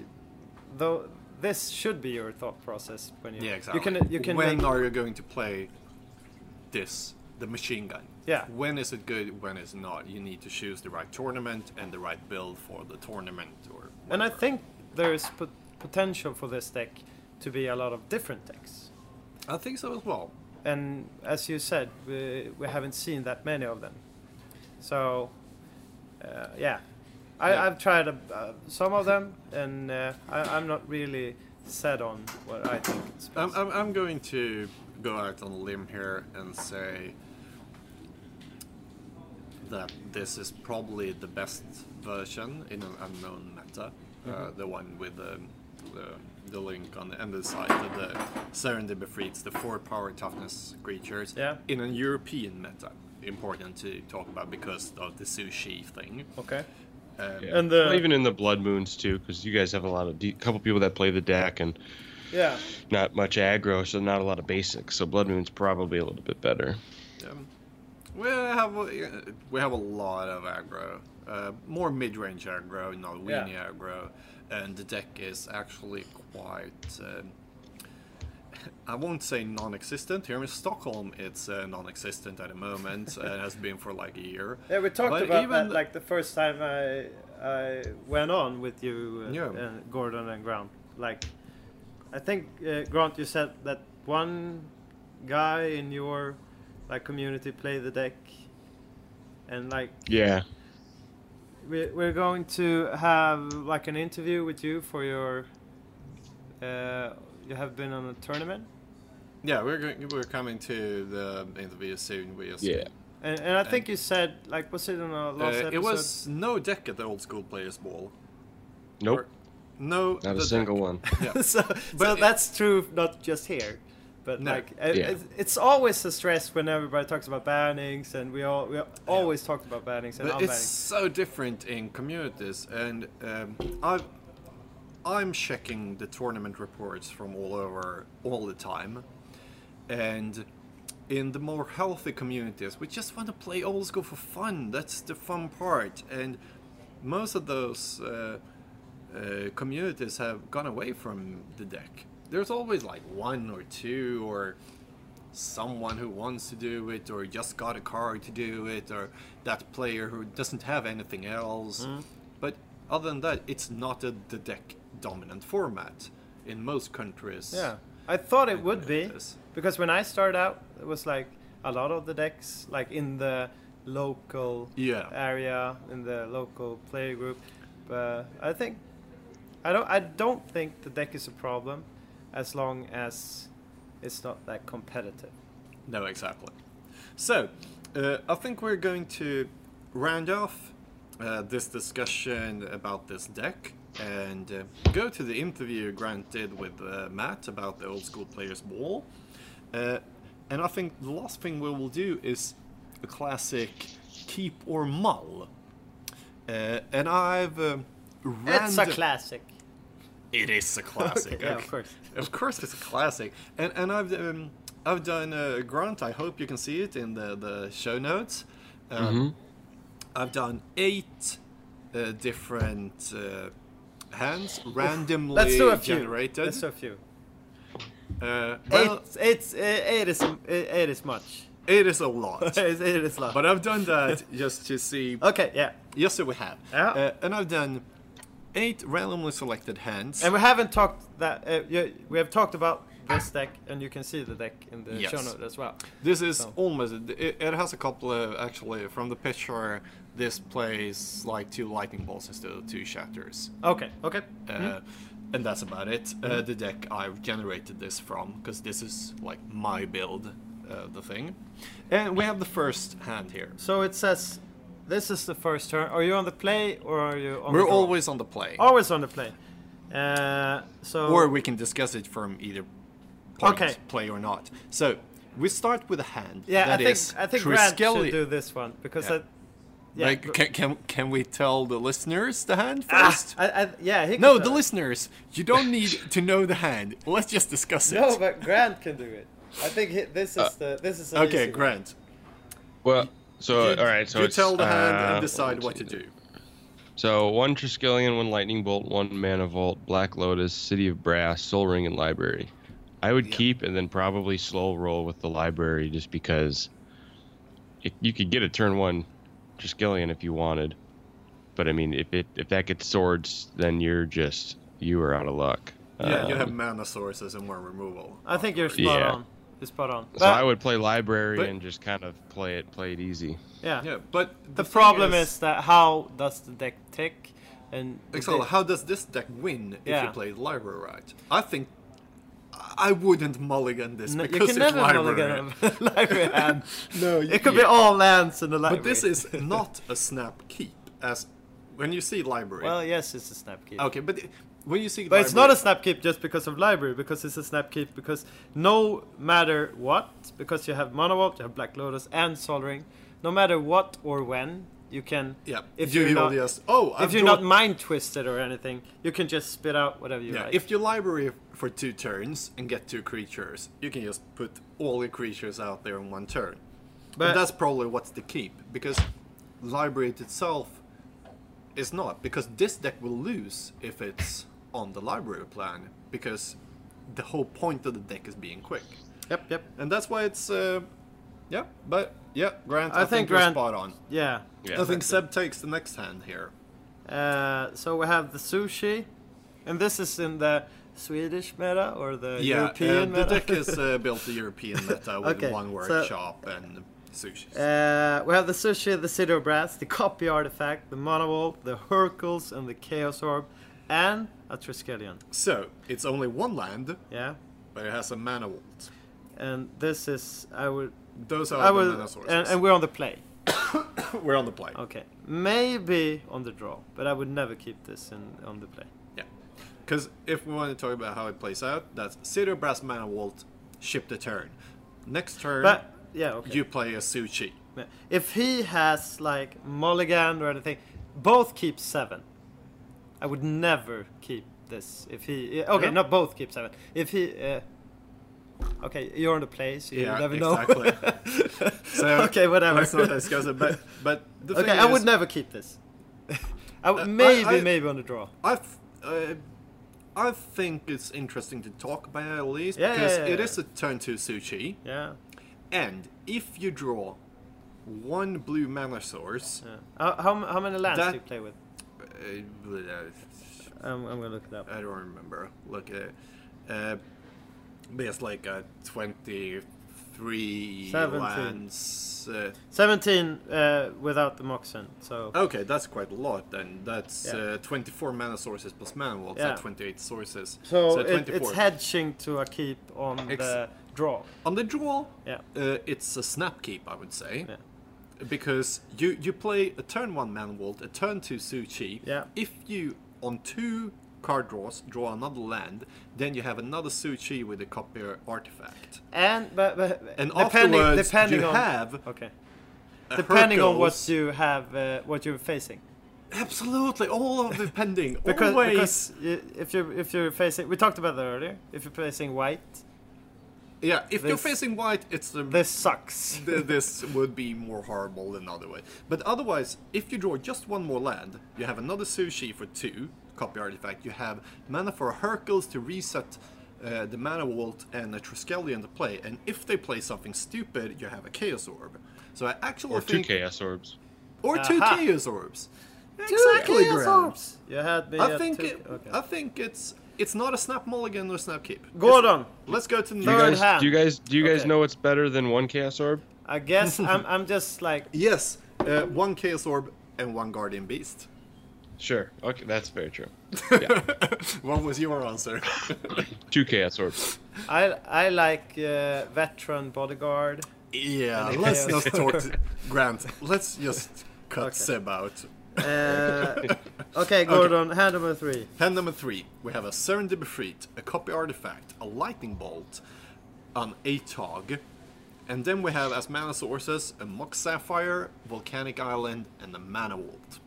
though, this should be your thought process when you. Yeah, exactly. You can when are you going to play this? The machine gun. Yeah. When is it good? When is it not? You need to choose the right tournament and the right build for the tournament, or. Whatever. And I think there is potential for this deck to be a lot of different decks. I think so as well. And as you said, we haven't seen that many of them. So, yeah, I've tried some of them, and I'm not really set on what I think. It's best. I'm going to go out on a limb here and say that this is probably the best version in an unknown meta, the one with the the link on the end of the site of the Serendib Efreets, the 4 power toughness creatures, in a European meta. Important to talk about because of the Su-Chi thing. Okay. And the... even in the Blood Moons too, because you guys have a lot of couple people that play the deck and not much aggro, so not a lot of basics. So Blood Moon's probably a little bit better. We have a lot of aggro, more mid-range aggro, not weenie aggro, and the deck is actually quite. I won't say non-existent. Here in Stockholm, it's non-existent at the moment. It has been for like a year. Yeah, we talked about that like the first time I went on with you, Gordon and Grant. Like, I think Grant, you said that one guy in your like community played the deck, and like we're going to have like an interview with you for your. You have been on a tournament? Yeah, we're coming to the interview soon. And I think you said, like, was it on a last episode? It was no deck at the Old School Players Ball. Nope. Not a single one. Yeah. so that's true, not just here. But, it's always a stress when everybody talks about bannings, and we always talked about bannings. And but it's so different in communities, and I'm checking the tournament reports from all over all the time, and in the more healthy communities, we just want to play old school for fun. That's the fun part, and most of those communities have gone away from the deck. There's always like one or two or someone who wants to do it or just got a card to do it or that player who doesn't have anything else. But other than that, it's not the deck dominant format in most countries. I thought it would be, because when I started out, it was like a lot of the decks like in the local area, in the local player group, but I don't think the deck is a problem as long as it's not that competitive. No, exactly. So I think we're going to round off this discussion about this deck and go to the interview Grant did with Matt about the Old School Players Ball. And I think the last thing we will do is a classic keep or mull. And I've... it's a classic. It is a classic. Okay. Yeah, of course. Of course it's a classic. And I've done... Grant, I hope you can see it in the show notes. I've done 8... different hands randomly generated. Let's do a few. Well, it is much. It is a lot. it is a lot. But I've done that just to see. Okay, yeah. Yes, so we have. Yeah. And I've done 8 randomly selected hands. And we haven't talked that. We have talked about this deck, and you can see the deck in the show note as well. This is almost. It has a couple of actually from the picture. This plays like 2 lightning bolts instead of 2 shatters. Okay. And that's about it. The deck I've generated this from, because this is like my build, the thing. And we have the first hand here. So it says, this is the first turn. Are you on the play or are you on the draw? We're always on the play. Always on the play. Or we can discuss it from either point, play or not. So we start with a hand. Yeah, that I think Grant should do this one, because like, can we tell the listeners the hand first? The listeners. You don't need to know the hand. Let's just discuss it. No, but Grant can do it. I think this is okay, Grant. Well, so all right, so you tell the hand and decide what to do. So 1 Triskelion, 1 lightning bolt, 1 Mana Vault, Black Lotus, City of Brass, Soul Ring, and Library. I would keep and then probably slow roll with the Library just because you could get a turn 1. Triskelion if you wanted, but I mean if that gets swords, then you are out of luck. You have mana sources and more removal. I think you're spot on. You're spot on. So I would play library and just kind of play it easy. Yeah. But the problem is that how does the deck tick? And how does this deck win if you play library right? I think I wouldn't mulligan this because it's library. You can never mulligan a library hand. It could be all lands in the library. But this is not a snap keep, as When you see library... Well, yes, it's a snap keep. Okay, but when you see library... But it's not a snap keep just because of library, because it's a snap keep because no matter what, because you have Mana Vault, you have Black Lotus, and Solring, no matter what or when, you can... Yeah, if you will just... Oh, if you're not mind-twisted or anything, you can just spit out whatever you like. If you library for 2 turns and get 2 creatures, you can just put all the creatures out there in 1 turn. But that's probably what's the keep, because library itself... It's not, because this deck will lose if it's on the library plan, because the whole point of the deck is being quick. Yep, yep. And that's why it's, yeah, but, yeah, Grant, I think Grant, you're spot on. Yeah. I think Seb takes the next hand here. So we have the Su-Chi, and this is in the Swedish meta, or the European meta? The deck is built the European meta with one workshop and... we have the Su-Chi, the City of Brass, the Copy Artifact, the Mana Vault, the Hurkyl's, and the Chaos Orb, and a Triskelion. So, it's only one land, but it has a Mana Vault. And this is, those are the Mana sources. And we're on the play. We're on the play. Okay, maybe on the draw, but I would never keep this on the play. Yeah, because if we want to talk about how it plays out, that's City of Brass, Mana Vault, ship the turn. Next turn... But, you play a Su-Chi. If he has like mulligan or anything, both keep 7. I would never keep this if he. Not both keep 7. If he. Okay, you're on the play, so you never know. Exactly. So okay, whatever. Let's not discuss it. But the thing is, I would never keep this. Maybe on the draw. I think it's interesting to talk about it at least because it is a turn 2 Su-Chi. Yeah. And if you draw 1 blue mana source... Yeah. How many lands do you play with? I'm going to look it up. I don't remember. Look at it. It's like 23 lands. 17 without the Moxen. So. Okay, that's quite a lot then. That's 24 mana sources plus mana walls. That's 28 sources. So it's hedging to a keep on the... Draw. On the draw, it's a snap keep, I would say, because you play a turn 1 Mana Vault, a turn 2 Su-Chi. Yeah. If you on 2 card draws draw another land, then you have another Su-Chi with a Copy Artifact. And but afterwards you have depending on what you have, what you're facing. Absolutely, all of the pending. because if you're facing, we talked about that earlier. If you're facing white. Yeah, if you're facing white, it's this sucks. This would be more horrible than other way. But otherwise, if you draw just 1 more land, you have another Su-Chi for 2 Copy Artifact. You have mana for Hurkyl's to reset the Mana Vault and a Triskelion to play. And if they play something stupid, you have a Chaos Orb. So I actually think 2 Chaos Orbs. Or 2 Chaos Orbs. Exactly, Grant. You had me. I think it's. It's not a snap mulligan or snap keep. Gordon, let's go to the third hand. Do you guys know what's better than 1 Chaos Orb? I guess I'm just like yes, 1 Chaos Orb and 1 Guardian Beast. Sure. Okay, that's very true. Yeah. What was your answer? 2 Chaos Orbs. I like Veteran Bodyguard. Yeah, let's not talk to Grant. Let's just cut Seb out. Okay, Gordon, hand number 3. Hand number 3. We have a Serendib Efreet, a Copy Artifact, a Lightning Bolt, an Atog, and then we have as mana sources a Mox Sapphire, Volcanic Island, and a Mana Vault.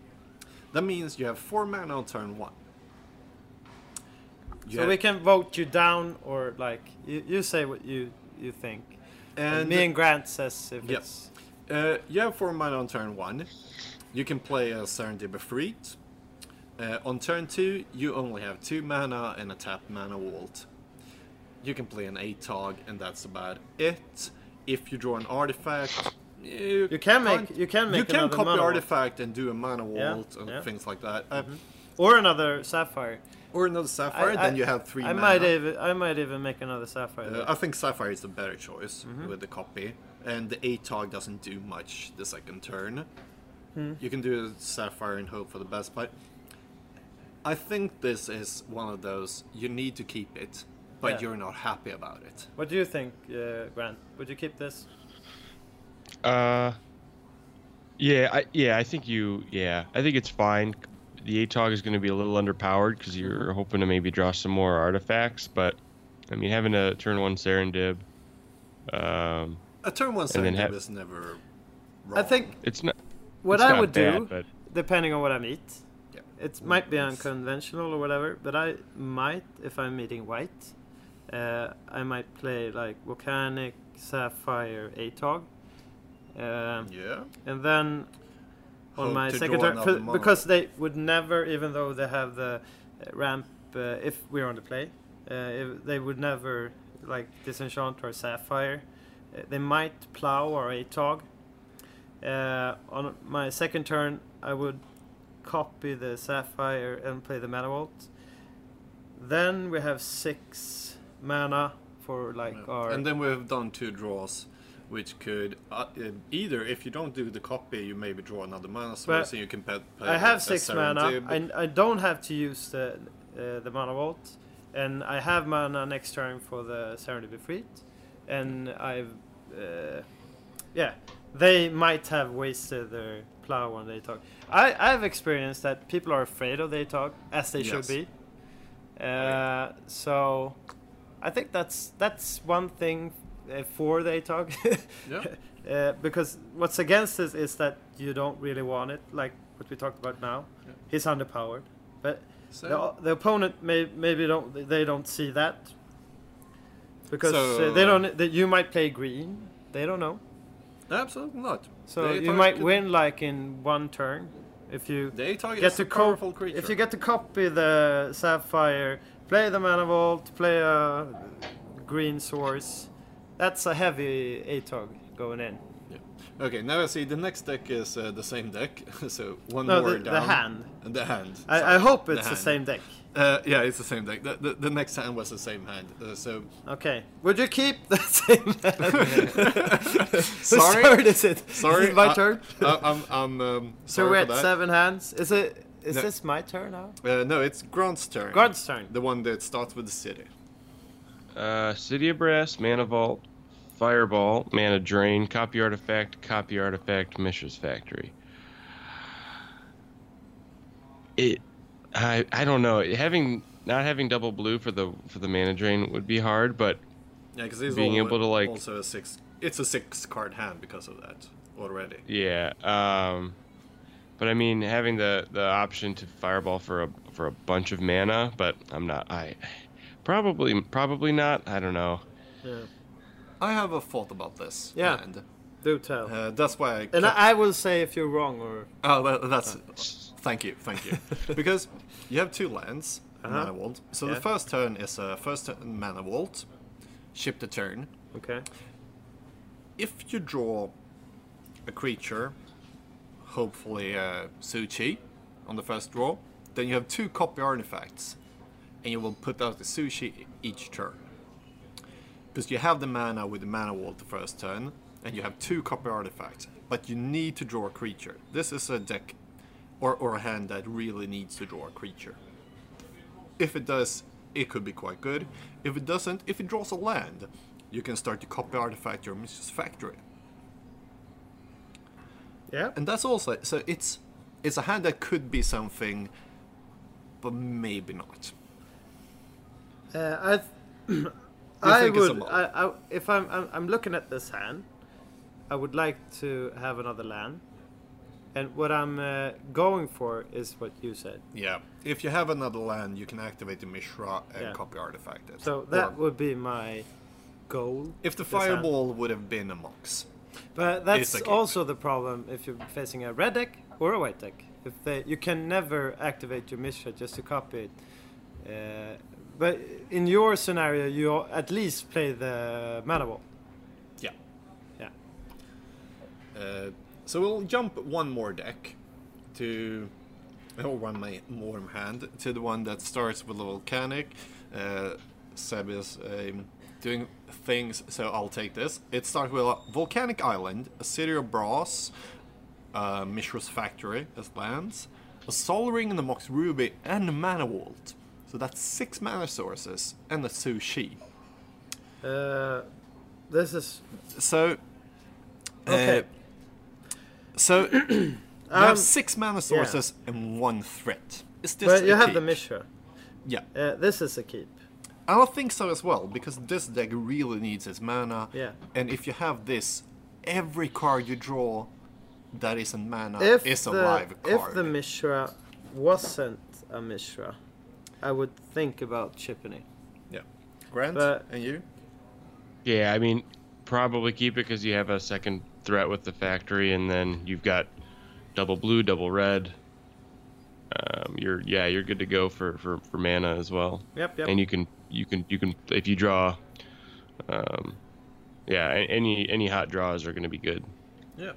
That means you have 4 mana on turn 1. So we can vote you down, or like, you say what you think. And me and Grant says if it's... you have 4 mana on turn 1. You can play a Serendib Efreet. On turn 2, you only have 2 mana and a tap Mana Vault. You can play an Atog, and that's about it. If you draw an artifact, you can copy artifact and do a Mana Vault and things like that. Or another Sapphire. Then you have 3 mana. I might even make another Sapphire. I think Sapphire is the better choice with the copy, and the Atog doesn't do much the second turn. You can do a Sapphire and hope for the best, but I think this is one of those you need to keep it, but you're not happy about it. What do you think, Grant? Would you keep this? I think it's fine. the Atog is going to be a little underpowered because you're hoping to maybe draw some more artifacts. But I mean, having a turn one Serendib, a turn one Serendib is never wrong. I think it's not. What I would do, depending on what I meet, it might be unconventional or whatever. But I might, if I'm meeting white, I might play like Volcanic, Sapphire, Atog. Yeah. And then on my second turn, because they would never, even though they have the ramp, if we're on the play, they would never like disenchant our Sapphire. They might plow our Atog. On my second turn, I would copy the Sapphire and play the Mana Vault. Then we have 6 mana for like our... And then we have done 2 draws, which could either, if you don't do the copy, you maybe draw another mana source and you can play I have 6 mana, and I don't have to use the Mana Vault, and I have mana next turn for the Serendib Efreet, and I've... yeah. They might have wasted their plow on the Atog. I've experienced that people are afraid of the Atog, as they should be. Yeah. So I think that's one thing for the Atog. Yeah. Because what's against this is that you don't really want it, like what we talked about now. Yeah. He's underpowered. But so the opponent maybe they don't see that. Because they don't you might play green. They don't know. Absolutely not. So the you might win like in one turn if you get to powerful creature. If you get to copy the Sapphire, play the Mana Vault, play a green source. That's a heavy Atog going in. Yeah. Okay, now I see the next deck is the same deck. So one more down. The hand. The hand. I hope it's the same deck. Yeah, it's the same deck. The next hand was the same hand. So okay, would you keep the same hand? Sorry, what is it? Sorry, is it my turn? I'm sorry. So we're at 7 hands. Is this my turn now? No, it's Grant's turn. Grant's turn. The one that starts with the city. City of Brass, Mana Vault, Fireball, Mana Drain, Copy Artifact, Mishra's Factory. I don't know. Not having double blue for the Mana Drain would be hard, but yeah, because being able to like also it's a six card hand because of that already. Yeah, but I mean having the option to Fireball for a bunch of mana, but I'm not. I probably not. I don't know. Yeah, I have a thought about this. Yeah. Hand. Do tell. That's why I... And I will say if you're wrong or... Oh, that's... Thank you. Because you have 2 lands, Mana Vault. So the first turn is a first turn Mana Vault. Ship the turn. Okay. If you draw a creature, hopefully Su-Chi, on the first draw, then you have 2 copy artifacts. And you will put out the Su-Chi each turn. Because you have the mana with the Mana Vault the first turn. And you have 2 copy artifacts, but you need to draw a creature. This is a deck or a hand that really needs to draw a creature. If it does, it could be quite good. If it doesn't, if it draws a land, you can start to copy artifact your Mishra's Factory. Yeah. And that's also, so it's a hand that could be something, but maybe not. If I'm looking at this hand, I would like to have another land, and what I'm going for is what you said. Yeah, if you have another land, you can activate the Mishra and copy artifact it. So that would be my goal. If the Fireball would have been a Mox. But that's also the problem if you're facing a red deck or a white deck. You can never activate your Mishra just to copy it. But in your scenario, you at least play the Mana Vault. So we'll jump one more deck more hand to the one that starts with a volcanic. Seb is doing things, so I'll take this. It starts with a volcanic island, a city of brass, Mishra's Factory as lands, a soul ring and the Mox Ruby, and a Mana Vault. So that's 6 mana sources and a Su-Chi. This is so. Okay. So I have 6 mana sources and 1 threat. Is this but you have keep? The Mishra. Yeah. This is a keep. I don't think so as well, because this deck really needs its mana. Yeah. And if you have this, every card you draw that isn't mana is a live card. If the Mishra wasn't a Mishra, I would think about chipping it. Yeah. Grant, and you? Yeah, I mean, probably keep it because you have a second threat with the factory, and then you've got double blue, double red. You're good to go for mana as well. Yep. And you can if you draw, any hot draws are going to be good. Yeah.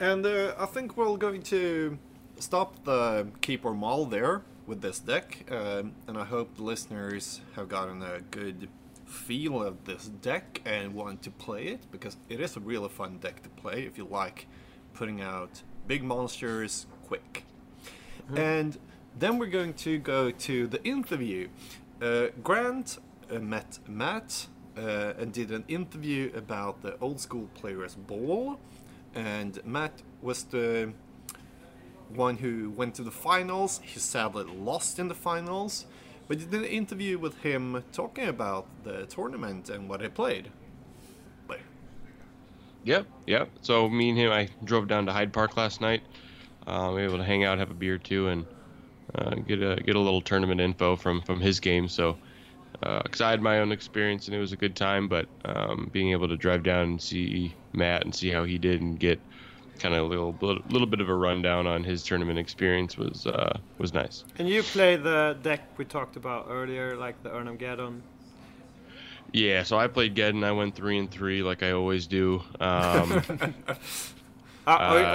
And I think we're going to stop the keep or maul there with this deck, and I hope the listeners have gotten a good feel of this deck and want to play it, because it is a really fun deck to play if you like putting out big monsters quick. Mm-hmm. And then we're going to go to the interview. Grant met Matt and did an interview about the Old School Players Ball, and Matt was the one who went to the finals. He sadly lost in the finals, but did an interview with him talking about the tournament and what he played. Yep. So me and him, I drove down to Hyde Park last night. We were able to hang out, have a beer too, and get a little tournament info from his game. So, because I had my own experience and it was a good time, but being able to drive down and see Matt and see how he did and get kind of a little bit of a rundown on his tournament experience was nice. And you play the deck we talked about earlier, like the Armageddon. Yeah, so I played Geddon. I went 3-3 like I always do. Are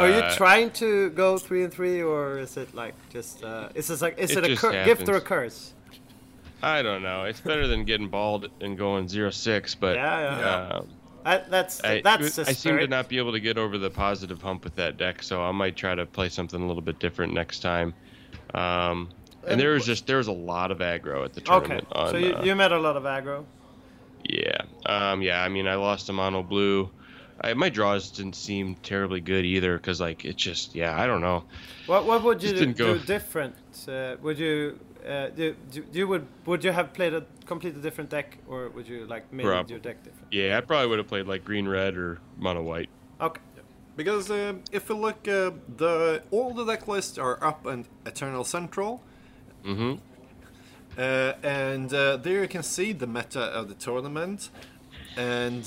you trying to go 3-3, or is it like just? Is it a gift or a curse? I don't know. It's better than getting balled and going 0-6, but yeah. I seem to not be able to get over the positive hump with that deck, so I might try to play something a little bit different next time. And there was a lot of aggro at the tournament. Okay, so you met a lot of aggro. Yeah. I mean, I lost a mono blue. My draws didn't seem terribly good either, because, like, it's just, I don't know. What would you do different? Would you have played a completely different deck, or would you, like, made your deck different? Yeah, I probably would have played, like, green-red or mono-white. Okay. Because if you look, all the deck lists are up in Eternal Central. Mm-hmm. And there you can see the meta of the tournament, and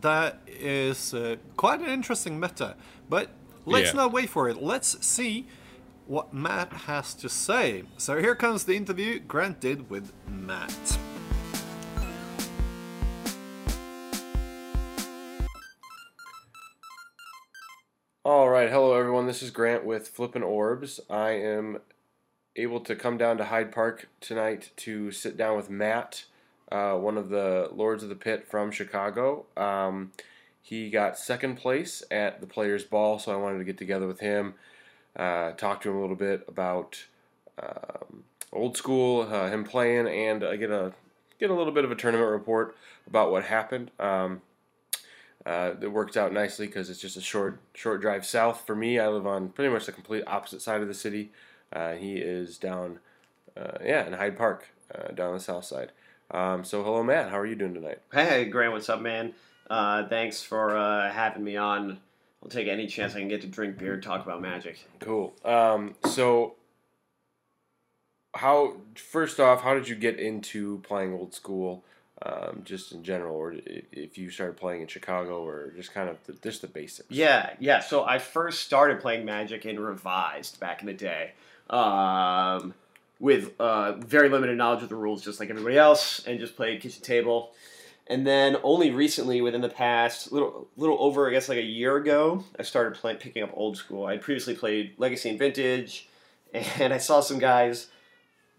that is quite an interesting meta. But let's not wait for it. Let's see what Matt has to say. So here comes the interview Grant did with Matt. All right, hello everyone. This is Grant with Flippin' Orbs. I am able to come down to Hyde Park tonight to sit down with Matt, one of the Lords of the Pit from Chicago. He got second place at the Players Ball, so I wanted to get together with him, talk to him a little bit about Old School, him playing, and get a little bit of a tournament report about what happened. It worked out nicely because it's just a short drive south for me. I live on pretty much the complete opposite side of the city. He is down, in Hyde Park, down on the south side. So hello, Matt. How are you doing tonight? Hey, Grant. What's up, man? Thanks for having me on. I'll take any chance I can get to drink beer and talk about Magic. Cool. So, how did you get into playing Old School, just in general, or if you started playing in Chicago, or just kind of just the basics? Yeah. So I first started playing Magic in Revised back in the day. With very limited knowledge of the rules, just like everybody else, and just played kitchen table. And then only recently, within the past, little over, I guess, like a year ago, I started picking up Old School. I had previously played Legacy and Vintage, and I saw some guys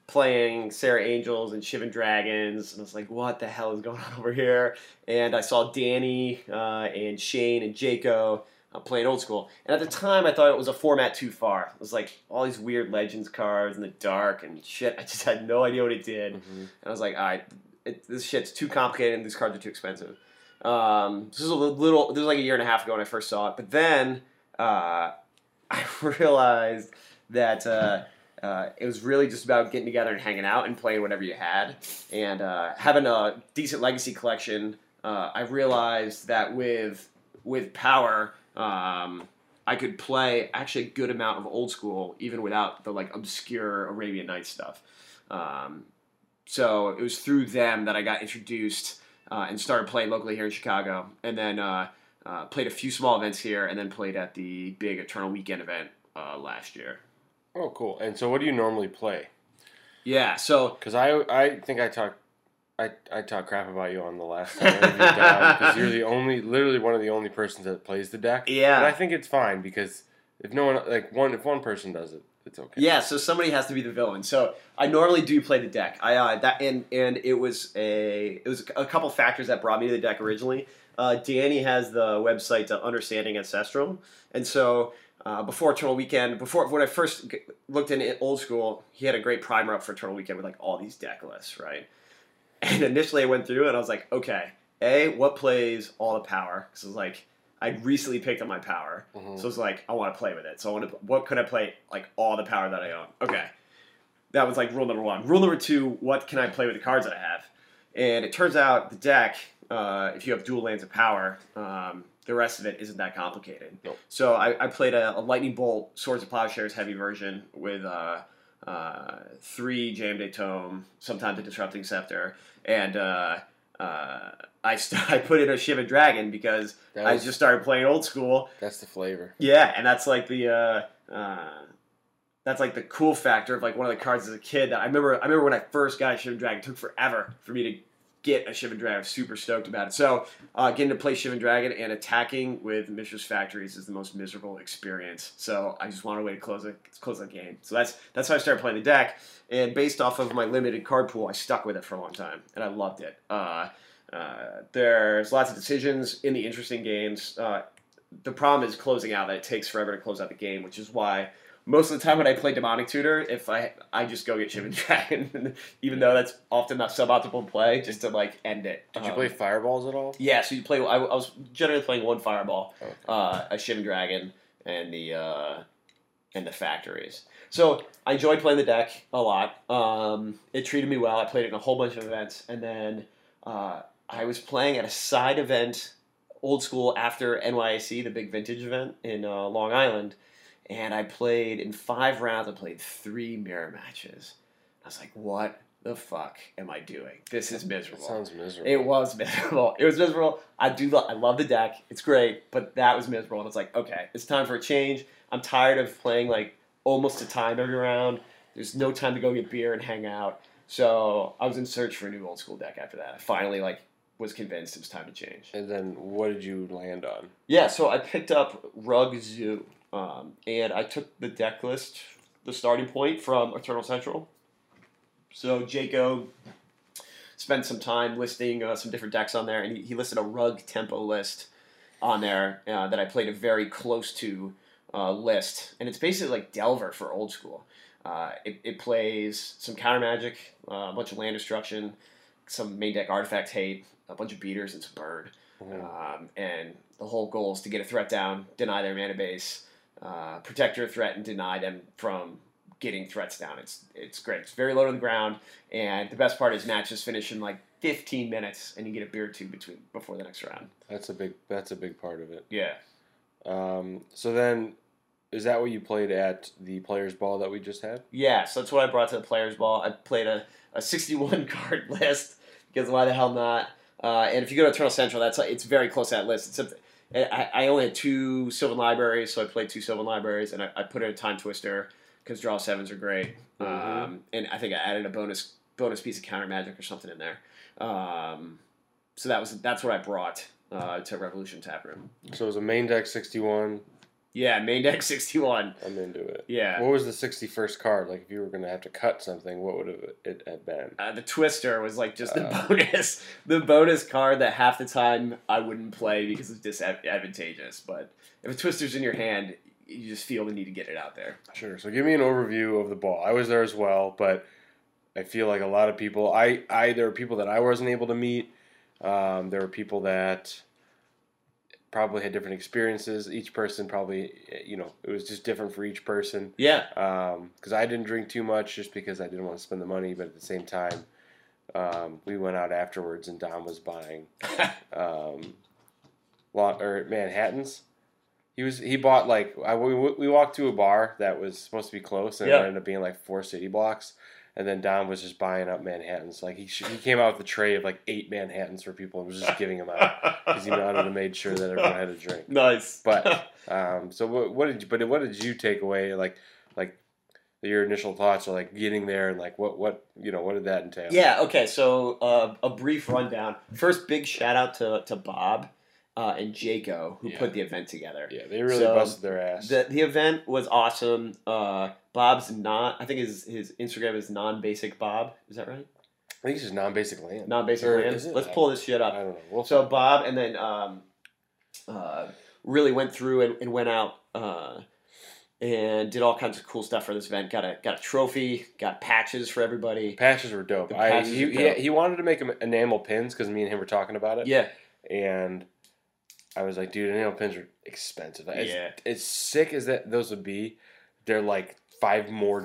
playing Sarah Angels and Shivan Dragons, and I was like, what the hell is going on over here? And I saw Danny and Shane and Jaco playing Old School. And at the time, I thought it was a format too far. It was like all these weird Legends cards in the dark and shit. I just had no idea what it did. Mm-hmm. And I was like, all right, this shit's too complicated and these cards are too expensive. This was a little, this was like a year and a half ago when I first saw it. But then I realized that it was really just about getting together and hanging out and playing whatever you had. And having a decent legacy collection, I realized that with power, I could play actually a good amount of old school even without the like obscure Arabian Nights stuff. So it was through them that I got introduced and started playing locally here in Chicago, and then played a few small events here, and then played at the big Eternal Weekend event last year. Oh, cool. And so what do you normally play? Yeah, so... Because I think I talked crap about you on the last time I interviewed down, because you're the only, literally one of the only persons that plays the deck. Yeah. But I think it's fine, because if no one, like, if one person does it, it's okay. Yeah, so somebody has to be the villain. So I normally do play the deck. And it was a couple factors that brought me to the deck originally. Danny has the website to Understanding Ancestral, and so... before Eternal Weekend, when I first looked in old school, he had a great primer up for Eternal Weekend with like all these deck lists, right? And initially I went through and I was like, okay, A, what plays all the power? Because I was like, I recently picked up my power. Mm-hmm. So I was like, I want to play with it. So I want to, what could I play like all the power that I own? Okay. That was like rule number one. Rule number two, what can I play with the cards that I have? And it turns out the deck, if you have dual lands of power, the rest of it isn't that complicated. Nope. So I played a Lightning Bolt Swords to Plowshares heavy version with 3 Jam Day Tome, sometimes a Disrupting Scepter, and I put in a Shivan Dragon because I just started playing old school. That's the flavor. Yeah, and that's like the cool factor of like one of the cards as a kid that I remember when I first got a Shivan Dragon, it took forever for me to get a Shivan Dragon. I'm super stoked about it. So getting to play Shivan Dragon and attacking with Mishra's Factories is the most miserable experience. So I just wanted a way to close the game. So that's how I started playing the deck. And based off of my limited card pool, I stuck with it for a long time, and I loved it. There's lots of decisions in the interesting games. The problem is closing out, that it takes forever to close out the game, which is why most of the time when I play Demonic Tutor, if I just go get Shivan Dragon, even though that's often not suboptimal play, just to like end it. Did you play Fireballs at all? Yeah, so you play. I was generally playing one Fireball, okay, a Shivan Dragon, and the Factories. So I enjoyed playing the deck a lot. It treated me well. I played it in a whole bunch of events, and then I was playing at a side event, old school after NYIC, the big vintage event in Long Island. And I played, in 5 rounds, I played 3 mirror matches. I was like, what the fuck am I doing? This is miserable. That sounds miserable. It was miserable. It was miserable. I love the deck. It's great. But that was miserable. And it's like, okay, it's time for a change. I'm tired of playing, like, almost to time every round. There's no time to go get beer and hang out. So I was in search for a new old school deck after that. I finally, like, was convinced it was time to change. And then what did you land on? Yeah, so I picked up Rug Zoo. And I took the deck list, the starting point from Eternal Central. So Jaco spent some time listing some different decks on there, and he listed a Rug Tempo list on there that I played a very close to list. And it's basically like Delver for old school. It plays some counter magic, a bunch of land destruction, some main deck artifact hate, a bunch of beaters, and some bird. Mm-hmm. And the whole goal is to get a threat down, deny their mana base, protect your threat and deny them from getting threats down. It's great. It's very low to the ground, and the best part is matches finish in like 15 minutes, and you get a beer or two before the next round. That's a big part of it. Yeah. So then, is that what you played at the Players Ball that we just had? Yeah. So that's what I brought to the Players Ball. I played a 61 card list because why the hell not? And if you go to Eternal Central, it's very close to that list. I only had 2 Sylvan Libraries, so I played 2 Sylvan Libraries, and I put in a Time Twister because draw 7s are great. Mm-hmm. And I think I added a bonus piece of counter magic or something in there. So that's what I brought to Revolution Taproom. So it was a main deck 61. Yeah, main deck 61. I'm into it. Yeah. What was the 61st card? Like, if you were going to have to cut something, what would it have been? The Twister was, like, just the bonus card that half the time I wouldn't play because it's disadvantageous. But if a Twister's in your hand, you just feel the need to get it out there. Sure. So give me an overview of the ball. I was there as well, but I feel like a lot of people... there were people that I wasn't able to meet. There were people that probably had different experiences. Each person probably, you know, it was just different for each person. Yeah. Because I didn't drink too much just because I didn't want to spend the money. But at the same time, we went out afterwards and Don was buying Manhattans. He bought like, we walked to a bar that was supposed to be close, and it ended up being like 4 city blocks. And then Don was just buying up Manhattans. Like he came out with a tray of like 8 Manhattans for people and was just giving them out because he wanted to make sure that everyone had a drink. Nice. But so what did you take away? Like your initial thoughts are like getting there and like what did that entail? Yeah. Okay. So a brief rundown. First, big shout out to Bob. And Jaco, who put the event together. Yeah, they really busted their ass. The event was awesome. Bob's I think his Instagram is Non-Basic Bob. Is that right? I think it's just Non-Basic Land. Non-Basic Land. Let's pull this shit up. I don't know. So Bob and then really went through and went out and did all kinds of cool stuff for this event. Got a trophy. Got patches for everybody. Patches were dope. He wanted to make enamel pins because me and him were talking about it. Yeah. And I was like, dude, enamel pins are expensive. Yeah. As sick as those would be, they're like $5 more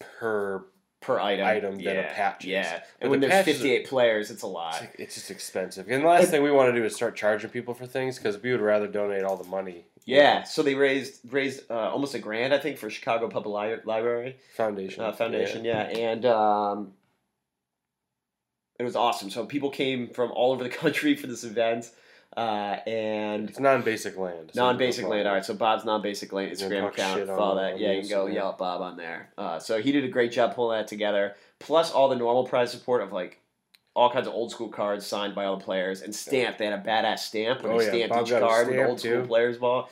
per item than a patch. Yeah. And when there's 58 players, it's a lot. It's just expensive. And the last thing we want to do is start charging people for things because we would rather donate all the money. Yeah. So they raised almost $1,000, I think, for Chicago Public Library Foundation. Foundation. And it was awesome. So people came from all over the country for this event. And it's Non-Basic Land. So Non-Basic Land. All right, so Bob's Non-Basic Land Instagram account, follow that. Yeah, you can go yell at Bob on there. So he did a great job pulling that together. Plus all the normal prize support of like all kinds of old school cards signed by all the players and stamped. They had a badass stamp when they stamped Bob each card with old school players ball.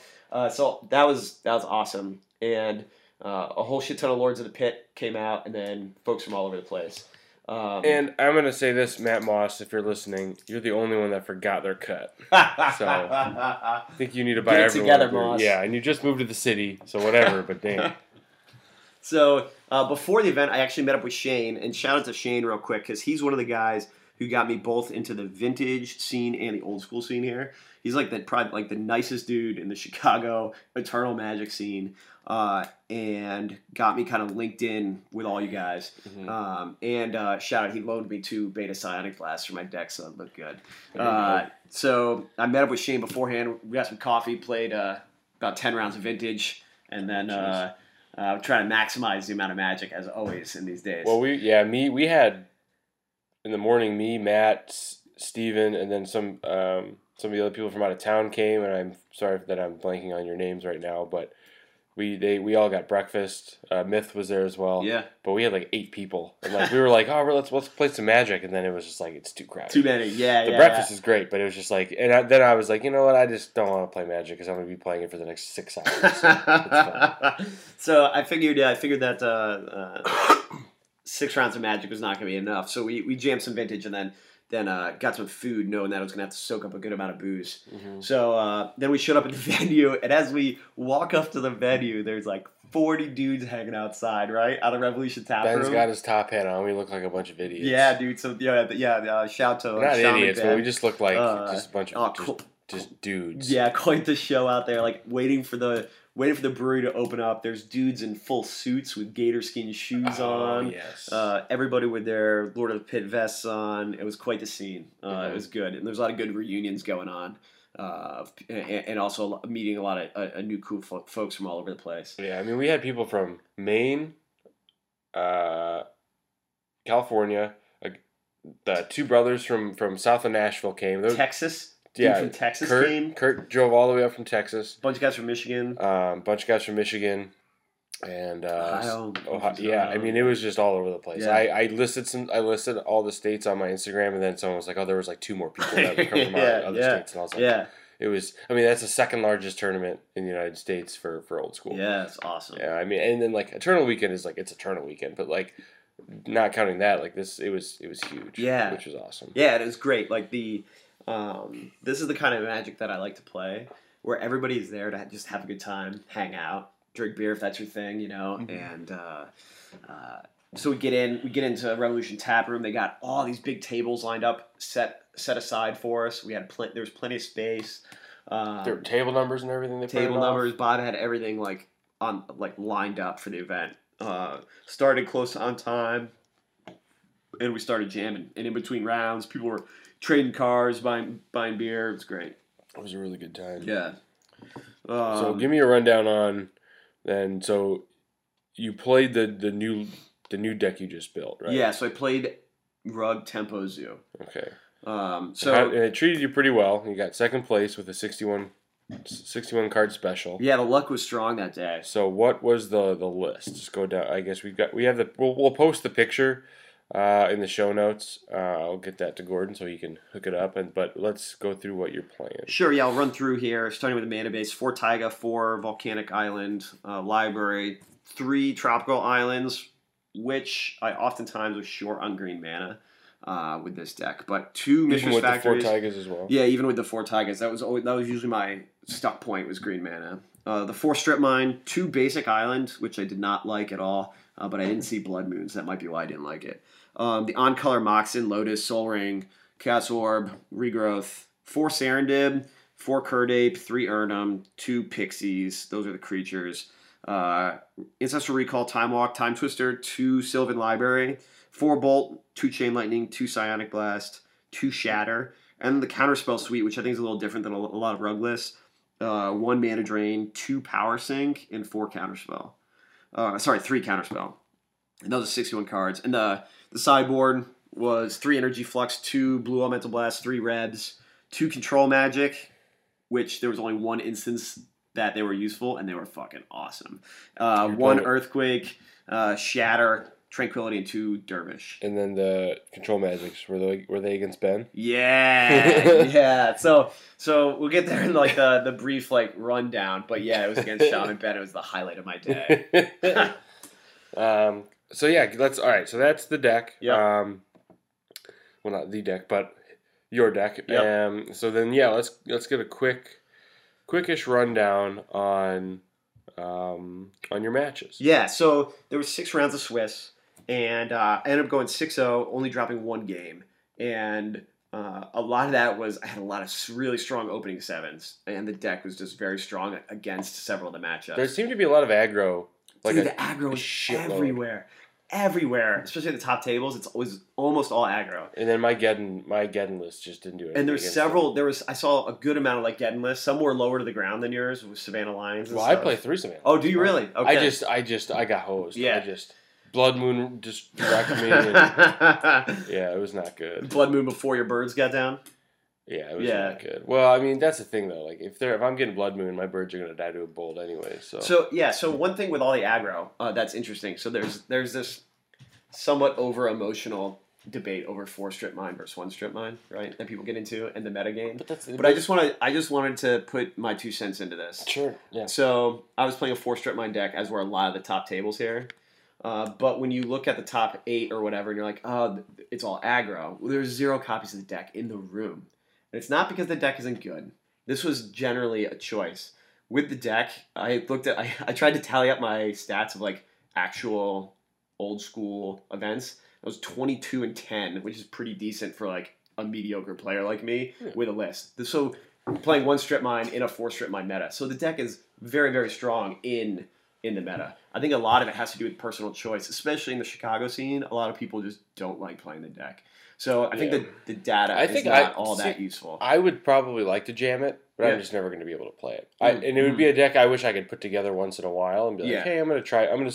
So that was awesome. And a whole shit ton of Lords of the Pit came out, and then folks from all over the place. And I'm going to say this, Matt Moss, if you're listening, you're the only one that forgot their cut. So I think you need to buy everyone. Get it together, Moss. Yeah, and you just moved to the city, so whatever, but damn. So before the event, I actually met up with Shane, and shout out to Shane real quick, because he's one of the guys who got me both into the vintage scene and the old school scene here. He's like the nicest dude in the Chicago Eternal Magic scene, and got me kind of linked in with all you guys. Mm-hmm. Shout out, he loaned me 2 Beta Psionic Blasts for my deck, so it looked good. So I met up with Shane beforehand. We got some coffee, played about 10 rounds of vintage, and then trying to maximize the amount of magic as always in these days. Well, we had in the morning me, Matt, Steven, and then some of the other people from out of town came, and I'm sorry that I'm blanking on your names right now, but we all got breakfast. Myth was there as well. Yeah. But we had like 8 people, and like we were like, oh, let's play some Magic, and then it was just like it's too crowded. Too many. Yeah. The breakfast is great, but it was just like, and then I was like, you know what? I just don't want to play Magic because I'm gonna be playing it for the next 6 hours. So, so I figured that 6 rounds of Magic was not gonna be enough, so we jammed some vintage, and then got some food, knowing that I was going to have to soak up a good amount of booze. Mm-hmm. So then we showed up at the venue, and as we walk up to the venue, there's like 40 dudes hanging outside, right? Out of Revolution Tap Room. Ben's got his top hat on. We look like a bunch of idiots. Yeah, dude. So, shout to Shaman. Not idiots, but we just look like just a bunch of just dudes. Yeah, quite the show out there, like waiting for the brewery to open up. There's dudes in full suits with gator skin shoes on. Yes. Everybody with their Lord of the Pit vests on. It was quite the scene. It was good. And there's a lot of good reunions going on. And also meeting a lot of new cool folks from all over the place. Yeah, I mean, we had people from Maine, California. The 2 brothers from south of Nashville came. Texas. Yeah, dude from Texas came. Kurt drove all the way up from Texas. Bunch of guys from Michigan. And Ohio. Yeah, I mean it was just all over the place. Yeah. I listed all the states on my Instagram, and then someone was like, "Oh, there was like 2 more people that would come from other states," and I was like, "Yeah." It was. I mean, that's the 2nd largest tournament in the United States for old school. Yeah, it's awesome. Yeah, I mean, and then like Eternal Weekend is like it's Eternal Weekend, but like not counting that, like this, it was huge. Yeah, which was awesome. Yeah, it was great. Like this is the kind of Magic that I like to play, where everybody's there to just have a good time, hang out, drink beer if that's your thing, you know, and So we get into Revolution Tap Room. They got all these big tables lined up, set aside for us. There was plenty of space. There were table numbers and everything. Bob had everything like lined up for the event. Started close on time, and we started jamming. And in between rounds, people were trading cars, buying beer. It was great. It was a really good time. Yeah. So give me a rundown on then. So you played the new deck you just built, right? Yeah. So I played Rug Tempo Zoo. Okay. And it treated you pretty well. You got second place with a 61 card special. Yeah, the luck was strong that day. So what was the list? Just go down. I guess we'll post the picture in the show notes. I'll get that to Gordon so he can hook it up. But let's go through what you're playing. Sure. Yeah, I'll run through here. Starting with the mana base: 4 Taiga, 4 Volcanic Island Library, 3 Tropical Islands, which I oftentimes was short on green mana. With this deck, but 2 Mishra's Factories. The 4 Tigers as well. Yeah, even with the 4 Tigers, that was usually my stuck point was green mana. The 4 Strip Mine, 2 Basic Island, which I did not like at all, but I didn't see Blood Moons. That might be why I didn't like it. The on color Moxin, Lotus, Soul Ring, Chaos Orb, Regrowth, 4 Serendib, 4 Curdape, 3 Urnum, 2 Pixies. Those are the creatures. Ancestral Recall, Time Walk, Time Twister, 2 Sylvan Library, 4 Bolt, 2 Chain Lightning, 2 Psionic Blast, 2 Shatter, and the Counterspell Suite, which I think is a little different than a lot of rug lists. 1 Mana Drain, 2 Power Sink, and 4 Counterspell. 3 Counterspell. And those are 61 cards. And the sideboard was 3 Energy Flux, 2 Blue Elemental Blast, 3 Rebs, 2 Control Magic, which there was only one instance that they were useful, and they were fucking awesome. 1 Earthquake, Shatter, Tranquility, and 2 Dervish. And then the Control Magics, were they against Ben? Yeah, yeah. So we'll get there in like the brief like rundown. But yeah, it was against Sean and Ben. It was the highlight of my day. So yeah, all right. So that's the deck. Yep. Well, not the deck, but your deck. Yep. So then yeah, let's get a quickish rundown on your matches. Yeah. So there was 6 rounds of Swiss. And I ended up going 6-0, only dropping 1 game. And a lot of that was I had a lot of really strong opening 7s, and the deck was just very strong against several of the matchups. There seemed to be a lot of aggro. Dude, the aggro was everywhere. Everywhere, especially at the top tables, it's always almost all aggro. And then my Geddon list just didn't do it. And there's several. Them. There was I saw a good amount of like Geddon lists. Some were lower to the ground than yours with Savannah Lions. And I play 3 Savannah. Oh, do you really? Okay. I got hosed. Yeah, Blood Moon just wrecked me. Yeah, it was not good. Blood Moon before your birds got down. Yeah, it was not good. Well, I mean, that's the thing though. Like, if I'm getting Blood Moon, my birds are gonna die to a bolt anyway. So yeah. So one thing with all the aggro that's interesting. So there's this somewhat over emotional debate over 4 Strip Mine versus 1 Strip Mine, right? That people get into in the metagame. But I just wanted to put my 2 cents into this. Sure. Yeah. So I was playing a 4 Strip Mine deck, as were a lot of the top tables here. But when you look at the top 8 or whatever, and you're like, oh, it's all aggro. Well, there's 0 copies of the deck in the room. It's not because the deck isn't good. This was generally a choice. With the deck, I tried to tally up my stats of like actual old school events. I was 22 and 10, which is pretty decent for like a mediocre player like me with a list. So playing 1 Strip Mine in a 4 Strip Mine meta. So the deck is very, very strong in the meta. I think a lot of it has to do with personal choice, especially in the Chicago scene. A lot of people just don't like playing the deck. So I think the data is not all that useful. I would probably like to jam it, but I'm just never going to be able to play it. And it would be a deck I wish I could put together once in a while and be like, hey, I'm going to try. I'm going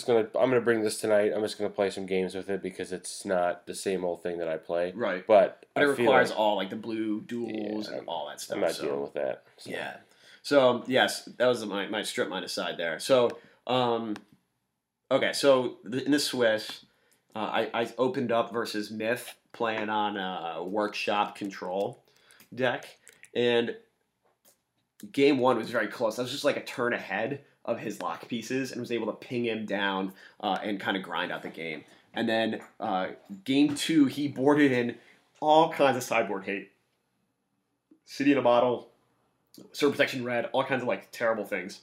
to bring this tonight. I'm just going to play some games with it because it's not the same old thing that I play. Right. But it requires all like the blue duels and all that stuff. I'm not dealing with that. So. Yeah. So yes, that was my Strip Mine aside there. So okay. So in the Swiss, I opened up versus Myth, playing on a Workshop Control deck, and game 1 was very close. I was just like a turn ahead of his lock pieces and was able to ping him down and kind of grind out the game. And then game 2, he boarded in all kinds of sideboard hate. City in a Bottle, Sword Protection Red, all kinds of like terrible things.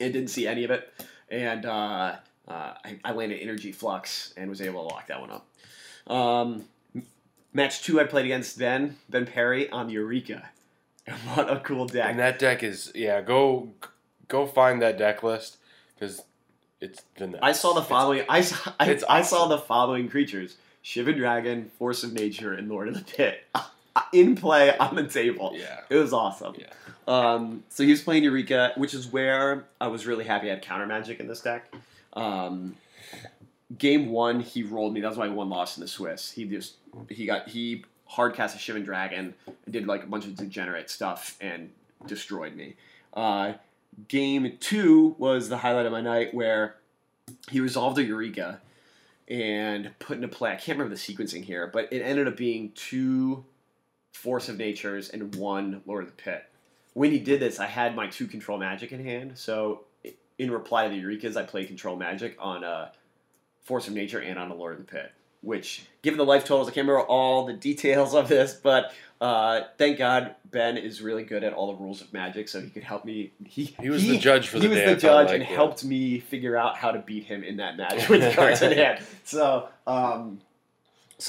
And didn't see any of it. And I landed Energy Flux and was able to lock that one up. Match 2 I played against then Perry on Eureka. And what a cool deck. And that deck is, yeah, go find that deck list, because it's the next. I saw the following, I saw the following creatures: Shivan Dragon, Force of Nature, and Lord of the Pit. In play on the table. Yeah. It was awesome. Yeah. So he was playing Eureka, which is where I was really happy I had counter magic in this deck. Game 1, he rolled me. That was my one loss in the Swiss. He hard cast a Shivan Dragon and did like a bunch of degenerate stuff and destroyed me. Game 2 was the highlight of my night, where he resolved a Eureka and put into play, I can't remember the sequencing here, but it ended up being 2 Force of Natures and 1 Lord of the Pit. When he did this, I had my 2 Control Magic in hand, so in reply to the Eurekas, I played Control Magic on a Force of Nature and on a Lord of the Pit, which, given the life totals, I can't remember all the details of this, but thank God Ben is really good at all the rules of Magic, so he could help me. He was the judge for the day. He was the judge and helped me figure out how to beat him in that match with the cards in hand. So, so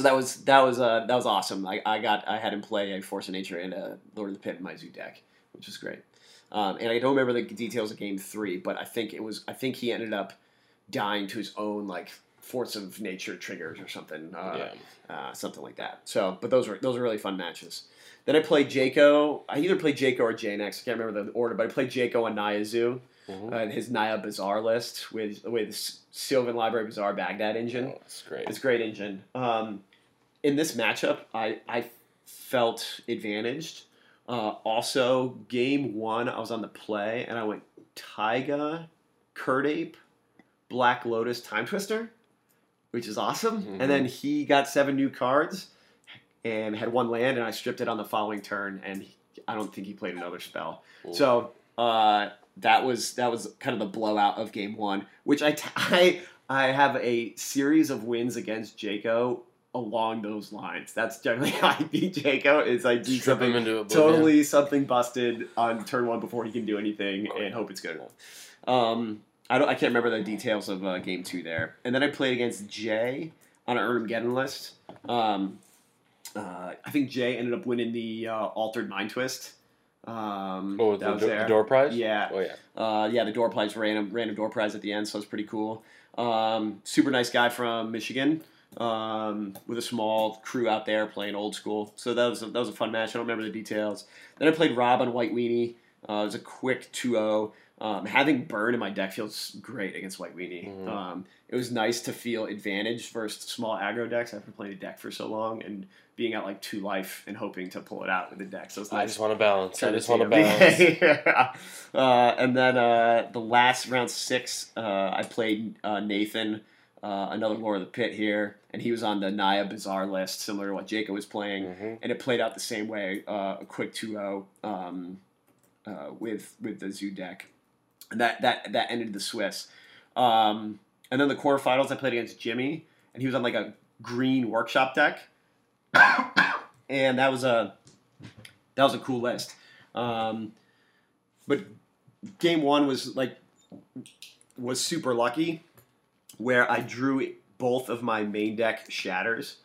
that was awesome. I had him play a Force of Nature and a Lord of the Pit in my zoo deck, which was great. And I don't remember the details of Game 3, but I think he ended up dying to his own like Force of Nature triggers or something, something like that. So, but those were really fun matches. Then I played Jayco. I either played Jayco or Jaynex. I can't remember the order, but I played Jayco on Naya Zoo and his Naya Bazaar list with Sylvan Library Bazaar Baghdad engine. Oh, that's great. It's a great engine. In this matchup, I felt advantaged. Also, Game 1, I was on the play, and I went Taiga, Curd Ape, Black Lotus, Time Twister, which is awesome. Mm-hmm. And then he got 7 new cards and had 1 land, and I stripped it on the following turn, and I don't think he played another spell. Ooh. So that was kind of the blowout of Game 1, which I have a series of wins against Jayco along those lines. That's generally how I beat Jayco, is I do something totally something busted on turn 1 before he can do anything and hope it's good enough. I can't remember the details of Game 2 there. And then I played against Jay on an Armageddon list. I think Jay ended up winning the Altered Mind Twist. The door prize? Yeah. Oh, yeah. The door prize, random door prize at the end, so it was pretty cool. Super nice guy from Michigan. With a small crew out there playing old school. So that was a fun match. I don't remember the details. Then I played Rob on White Weenie. It was a quick 2-0. Having Burn in my deck feels great against White Weenie. Mm-hmm. It was nice to feel advantage versus small aggro decks. I've been playing a deck for so long and being at like 2 life and hoping to pull it out with the deck. So it's nice. I just want to balance. Yeah. And then the last round 6, I played Nathan. Another Lord of the Pit here, and he was on the Naya Bazaar list, similar to what Jacob was playing, and it played out the same way, a quick 2-0 with the Zoo deck. And that ended the Swiss. And then the quarterfinals, I played against Jimmy, and he was on like a green workshop deck, and that was a cool list. But Game 1 was super lucky, where I drew both of my main deck shatters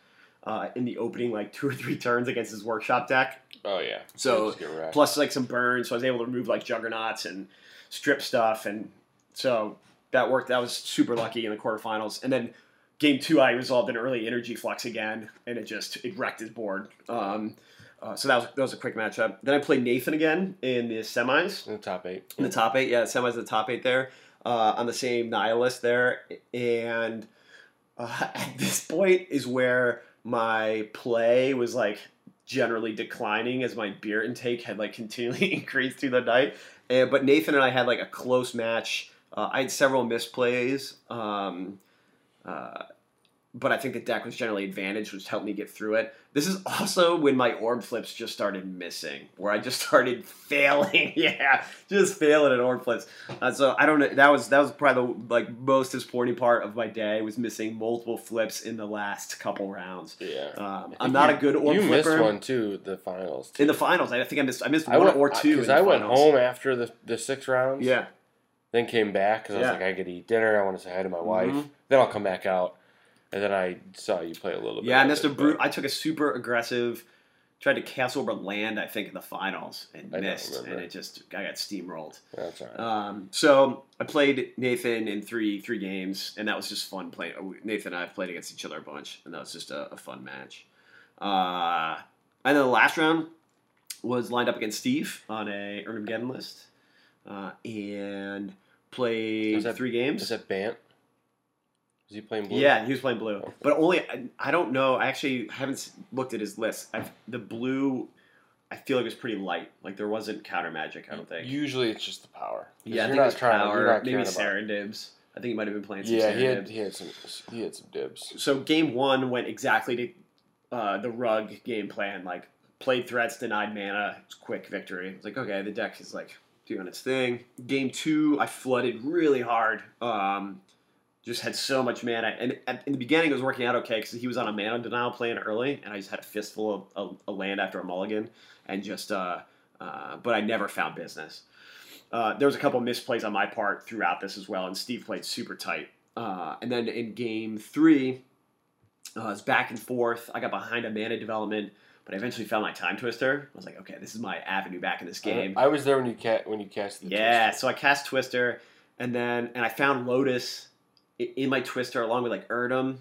in the opening, 2 or 3 turns against his workshop deck. Oh, yeah. So, plus, some burns. So, I was able to remove, juggernauts and strip stuff. And so, that worked. That was super lucky in the quarterfinals. And then, Game 2, I resolved an early Energy Flux again. And it wrecked his board. So, that was a quick matchup. Then, I played Nathan again in the semis. In the top 8. In the top 8, yeah. Semis in the top 8 there. On the same Nihilist there, and at this point is where my play was generally declining, as my beer intake had continually increased through the night. But Nathan and I had a close match. I had several misplays, but I think the deck was generally advantaged, which helped me get through it. This is also when my orb flips just started missing, where I just started failing. Yeah, just failing at orb flips. So I don't know. That was probably the most disappointing part of my day, was missing multiple flips in the last couple rounds. Yeah, I'm not a good orb flipper. You missed one too, the finals. In the finals, I think I missed one or two. Because I went home after the 6 rounds. Yeah. then came back because I was like, I could eat dinner. I want to say hi to my wife. Then I'll come back out. And then I saw you play a little bit. Yeah, I missed a brute. I took a super aggressive, tried to Castle over land, I think, in the finals and missed. And it just, I got steamrolled. That's all right. So I played Nathan in three games, and that was just fun playing. Nathan and I have played against each other a bunch, and that was just a fun match. And then the last round was lined up against Steve on a Earn 'Em Get 'Em list, and played three games. Was that Bant? Was he playing blue? Yeah, he was playing blue. Okay. But only, I don't know. I actually haven't looked at his list. The blue, I feel like it was pretty light. Like, there wasn't counter magic, I don't think. Usually it's just the power. Yeah, I think it was power. Maybe Serendibs. I think he might have been playing some Serendibs. Yeah, he had some dibs. So game one went exactly to the rug game plan. Like, played threats, denied mana, quick victory. It's like, okay, the deck is, like, doing its thing. Game two, I flooded really hard. Just had so much mana. And in the beginning, it was working out okay because he was on a mana denial plan early, and I just had a fistful of a land after a mulligan. And just, but I never found business. There was a couple misplays on my part throughout this as well, and Steve played super tight. And then in game three, it was back and forth. I got behind a mana development, but I eventually found my time twister. I was like, okay, this is my avenue back in this game. I was there when you cast the twister. Yeah, so I cast twister, and I found Lotus in my twister, along with like Earn'em.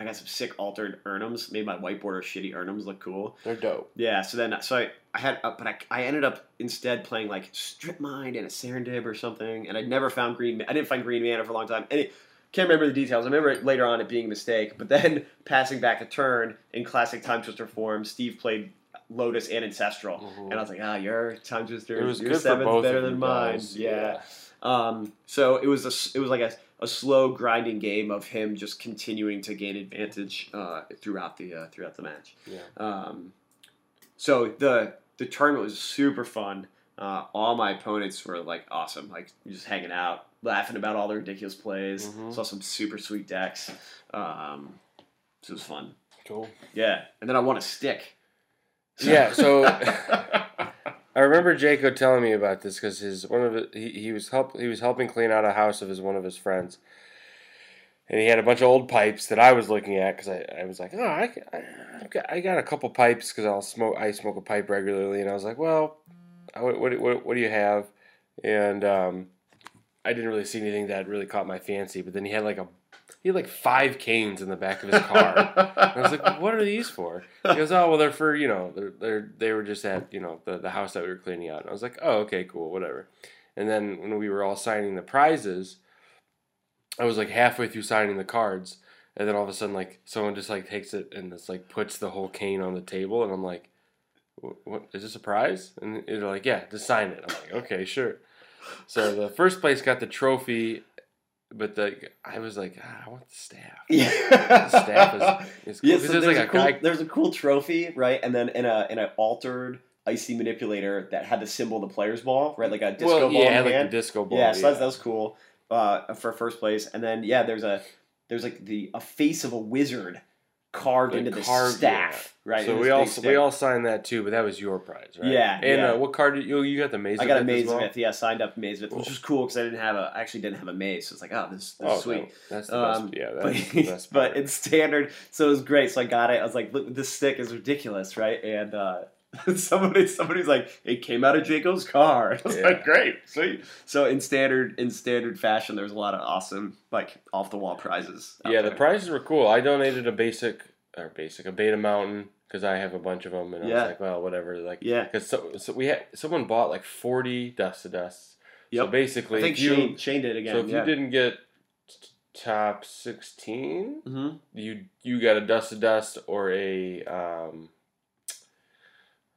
I got some sick altered Earn'ems. Made my whiteboard or shitty Earn'ems look cool. They're dope. Yeah. So I ended up instead playing like Strip Mine and a Serendib or something, and I never found green. I didn't find green mana for a long time. And can't remember the details. I remember later on it being a mistake. But then passing back the turn in classic time twister form, Steve played Lotus and Ancestral, and I was like, your time twister, your seven's better than mine. Yeah. So it was like a slow grinding game of him just continuing to gain advantage throughout the match. Yeah. So the tournament was super fun. All my opponents were like awesome, like just hanging out, laughing about all the ridiculous plays. Saw some super sweet decks. So it was fun. Cool. Yeah, and then I won a stick. So. Yeah. So I remember Jaco telling me about this because he was helping clean out a house of one of his friends, and he had a bunch of old pipes that I was looking at because I was like, I got a couple pipes because I smoke a pipe regularly, and I was like, what do you have? And I didn't really see anything that really caught my fancy, but then he had like 5 canes in the back of his car. And I was like, "What are these for?" He goes, "Oh, well, they're for they were just at the house that we were cleaning out." And I was like, "Oh, okay, cool, whatever." And then when we were all signing the prizes, I was like halfway through signing the cards, and then all of a sudden, like someone just like takes it and just like puts the whole cane on the table, and I'm like, "What is this a prize?" And they're like, "Yeah, just sign it." I'm like, "Okay, sure." So the first place got the trophy. But I was like, I want the staff. Yeah, the staff is cool. Yeah, so there's a cool trophy, right? And then in an altered icy manipulator that had the symbol of the player's ball, right? Like a disco ball. Yeah, the disco ball. Yeah, so that was cool for first place. And then there's like a face of a wizard carved into the staff, right? So we all signed that too, but that was your prize, right? Yeah. And what card did you got the Maze of Ith? I got a Maze of Ith. Yeah, signed up Maze of Ith, which was cool because I actually didn't have a maze. So it's like, this is sweet. That's the best. Yeah, that's the best. But it's standard, so it was great. So I got it. I was like, look, this stick is ridiculous, right? And somebody's like, it came out of Jaco's car. I was like, great, sweet. So in standard fashion, there's a lot of awesome like off the wall prizes. Yeah, the prizes were cool. I donated a beta mountain because I have a bunch of them, and I was like, well, whatever. Like, yeah, because so we had someone bought like 40 dust to dusts. Yep. So basically, I think Shane did again. So if you didn't get top 16, you got a dust to dust or a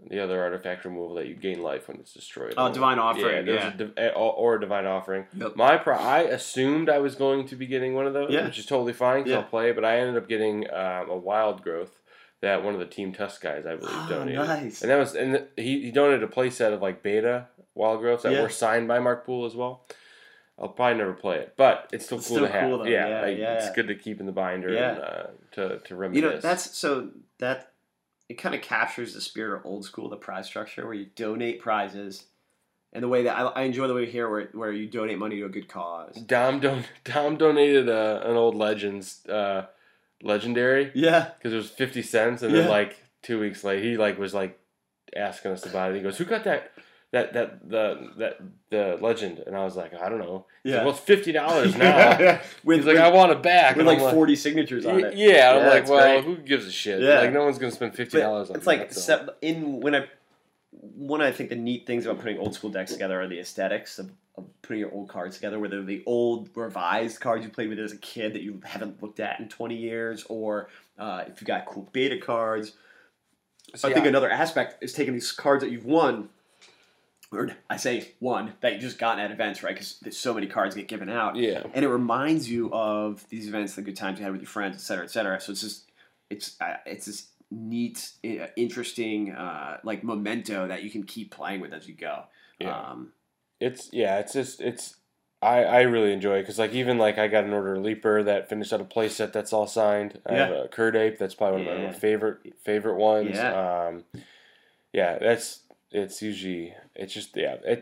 the other artifact removal that you gain life when it's destroyed. Oh, divine offering. Yeah, or a divine offering. Yep. I assumed I was going to be getting one of those, which is totally fine. I'll play, but I ended up getting a wild growth that one of the Team Tusk guys, I believe, donated. Nice. And that was, he donated a playset of like beta wild growths that were signed by Mark Poole as well. I'll probably never play it, but it's still cool to have. Cool, it's good to keep in the binder and to reminisce. It kind of captures the spirit of old school, the prize structure, where you donate prizes And the way that I enjoy the way here, where you donate money to a good cause. Dom donated an old Legends legendary. Yeah, because it was 50 cents, and then like 2 weeks later, he was asking us about it. He goes, "Who got the legend?" And I was like, "I don't know." He's like, well, it's $50 now. He's like, "I want it back." With like 40 signatures on it. Yeah, I'm like, well, who gives a shit? Yeah. Like, no one's gonna spend $50 on it. It's like One I think the neat things about putting old school decks together are the aesthetics of putting your old cards together, whether the old revised cards you played with as a kid that you haven't looked at in 20 years, or if you got cool beta cards. So, I think another aspect is taking these cards that you've won, or I say won, that you just gotten at events, right? Because so many cards get given out. Yeah. And it reminds you of these events, the good times you had with your friends, et cetera, et cetera. So it's this neat, interesting, like memento that you can keep playing with as you go. Yeah. I really enjoy it, because I got an order of Leaper that finished out a playset that's all signed. I have a Curd Ape that's probably one of my favorite ones. Yeah. It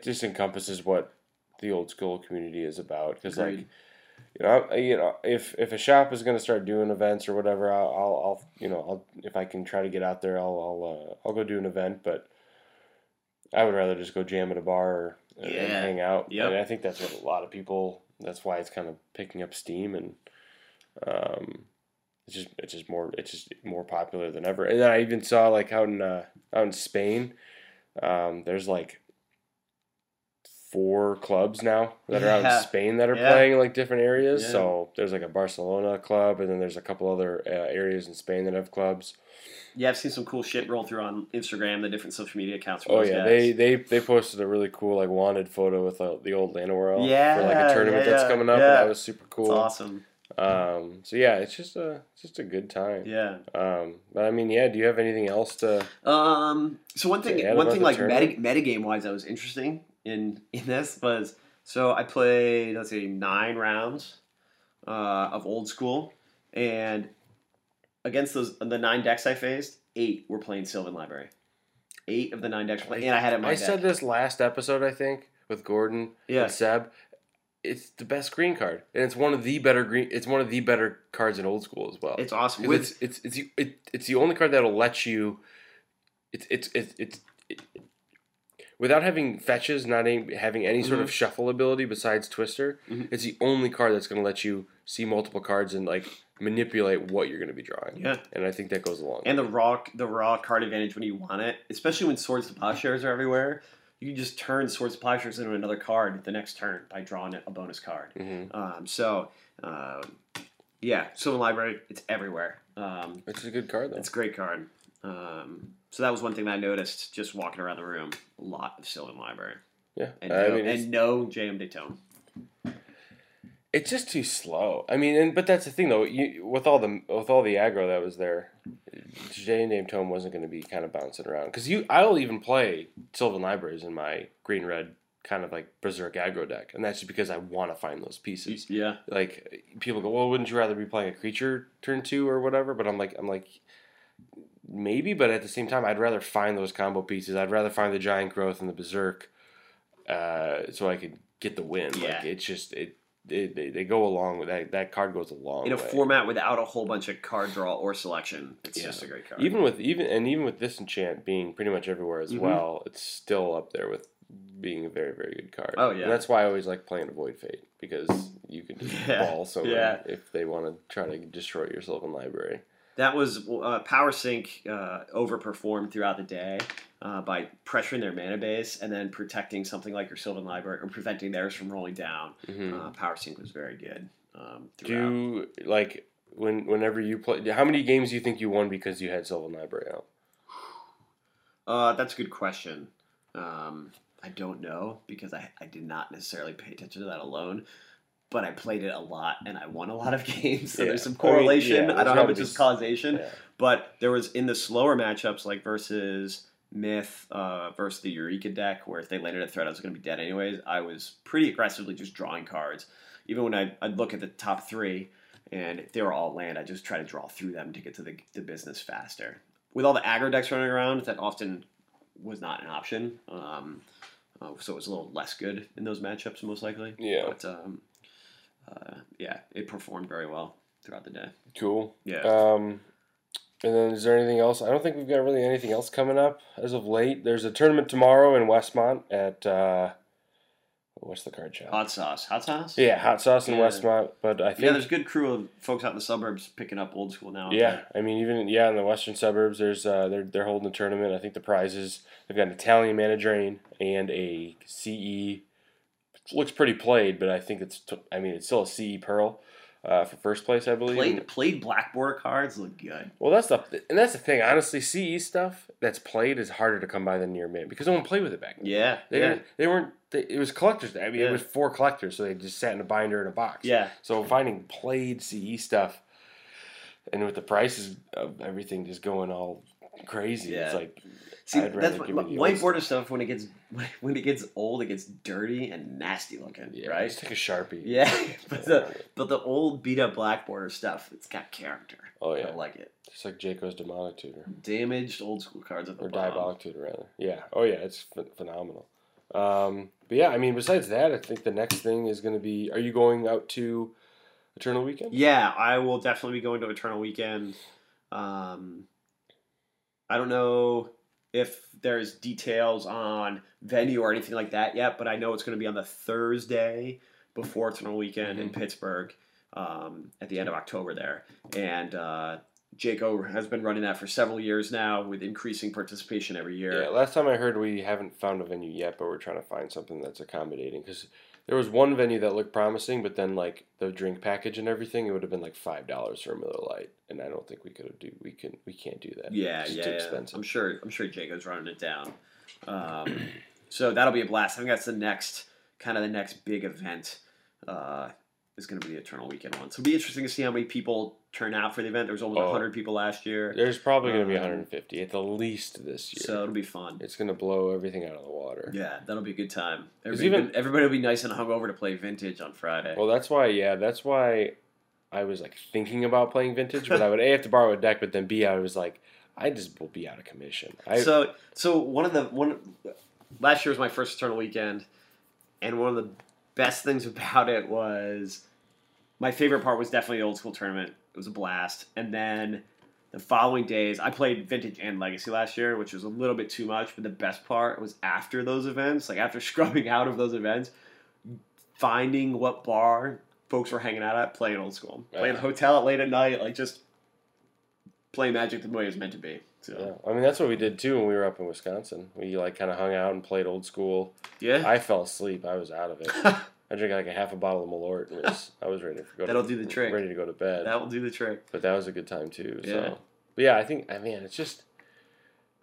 just encompasses what the old school community is about, because if a shop is going to start doing events or whatever, if I can try to get out there, I'll go do an event. But I would rather just go jam at a bar and hang out. Yep. And I think that's what a lot of people. That's why it's kind of picking up steam, and it's just more popular than ever. And then I even saw out in Spain, there's 4 clubs now that are out in Spain that are playing in different areas. Yeah. So there's a Barcelona club, and then there's a couple other areas in Spain that have clubs. Yeah, I've seen some cool shit roll through on Instagram, the different social media accounts. Guys. They posted a really cool wanted photo with the old Llanowar for a tournament that's coming up. Yeah. And that was super cool. That's awesome. It's just a good time. Yeah. But I mean, do you have anything else to? So one thing like metagame wise that was interesting in this was, so I played, let's say, 9 rounds of old school, and against the 9 decks I faced, 8 were playing Sylvan Library. 8 of the 9 decks were playing, and I had it in my deck. I said this last episode, I think, with Gordon and Seb. It's the best green card, and it's one of the better cards in old school as well. It's awesome. It's the only card that'll let you. Without having fetches, not having any sort of shuffle ability besides Twister, it's the only card that's going to let you see multiple cards and manipulate what you're going to be drawing. Yeah, and I think that goes along. And the raw card advantage when you want it, especially when Swords to Plowshares are everywhere, you can just turn Swords to Plowshares into another card the next turn by drawing a bonus card. Mm-hmm. Sylvan Library, it's everywhere. It's a good card though. It's a great card. So that was one thing that I noticed just walking around the room. A lot of Sylvan Library. Yeah. And no JM Daytona. It's just too slow. I mean, but that's the thing though. With all the aggro that was there, JM Daytona wasn't going to be kind of bouncing around, because I'll even play Sylvan Libraries in my green red kind of Berserk aggro deck, and that's just because I want to find those pieces. Yeah. People go, well, wouldn't you rather be playing a creature turn 2 or whatever? But I'm like. Maybe, but at the same time, I'd rather find those combo pieces. I'd rather find the Giant Growth and the Berserk, so I could get the win. Yeah. They go along with that. That card goes along in a format without a whole bunch of card draw or selection. It's just a great card. Even with this enchant being pretty much everywhere as well, it's still up there with being a very, very good card. Oh yeah, and that's why I always like playing Void Fate, because you can just ball someone if they want to try to destroy your Sylvan Library. That was Power Sync overperformed throughout the day by pressuring their mana base and then protecting something like your Sylvan Library, or preventing theirs from rolling down. Mm-hmm. Power Sync was very good. Throughout. Whenever you play, how many games do you think you won because you had Sylvan Library out? That's a good question. I don't know, because I did not necessarily pay attention to that alone. But I played it a lot, and I won a lot of games, so there's some correlation. I don't know if it's just causation, but there was, in the slower matchups, versus Myth, versus the Eureka deck, where if they landed a threat, I was going to be dead anyways. I was pretty aggressively just drawing cards. Even when I'd look at the top 3, and if they were all land, I'd just try to draw through them to get to the business faster. With all the aggro decks running around, that often was not an option. So it was a little less good in those matchups, most likely. Yeah. But, yeah, it performed very well throughout the day. Cool. Yeah. And then is there anything else? I don't think we've got really anything else coming up as of late. There's a tournament tomorrow in Westmont at... what's the card shop? Hot Sauce. Hot Sauce? Yeah, Hot Sauce in Westmont. But I think there's a good crew of folks out in the suburbs picking up old school now. Yeah, I mean, even in the western suburbs, there's they're holding a tournament. I think the prizes, they've got an Italian Mana Drain and a CE. Looks pretty played, but I think it's still a CE Pearl for first place, I believe. Played Black Boar cards look good. Well, that's the thing. Honestly, CE stuff that's played is harder to come by than near mint because no one played with it back then. Yeah, it was collectors. I mean, it was for collectors, so they just sat in a binder in a box. Yeah. So finding played CE stuff, and with the prices of everything just going all crazy, it's like white border stuff. When it gets old, it gets dirty and nasty looking. Yeah, right. Just take a Sharpie. Yeah, but the old beat up black border stuff, it's got character. Oh yeah, I like it. Just like Jayco's Demonic Tutor. Damaged old school cards at the bottom. Diabolic Tutor rather. Yeah. Oh yeah, it's phenomenal. But yeah, I mean, besides that, I think the next thing is going to be, are you going out to Eternal Weekend? Yeah, I will definitely be going to Eternal Weekend. I don't know if there's details on venue or anything like that yet, but I know it's going to be on the Thursday before Eternal Weekend in Pittsburgh, at the end of October there. And, Jayco has been running that for several years now with increasing participation every year. Yeah, last time I heard we haven't found a venue yet, but we're trying to find something that's accommodating. Because there was one venue that looked promising, but then like the drink package and everything, it would have been like $5 for a Miller Lite, and I don't think we can't do that. Yeah, it's too expensive. I'm sure Jayco's running it down. So that'll be a blast. I think that's the next big event. Is going to be the Eternal Weekend one. So it'll be interesting to see how many people turn out for the event. There was almost 100 people last year. There's probably going to be 150 at the least this year. So it'll be fun. It's going to blow everything out of the water. Yeah, that'll be a good time. Everybody will be nice and hungover to play Vintage on Friday. Well, that's why I was like thinking about playing Vintage, but I would A, have to borrow a deck, but then B, I was like, I just will be out of commission. Last year was my first Eternal Weekend, and one of the best things about it was, my favorite part was definitely the old school tournament. It was a blast. And then the following days, I played Vintage and Legacy last year, which was a little bit too much. But the best part was after those events, like after scrubbing out of those events, finding what bar folks were hanging out at, playing old school. Right. Playing hotel late at night, like just play Magic the way it was meant to be. So. Yeah. I mean, that's what we did too when we were up in Wisconsin. We like kind of hung out and played old school. Yeah. I fell asleep. I was out of it. I drank like a half a bottle of Malort, and I was ready to go. Ready to go to bed. That'll do the trick. But that was a good time too. Yeah. So. But yeah, I mean, it's just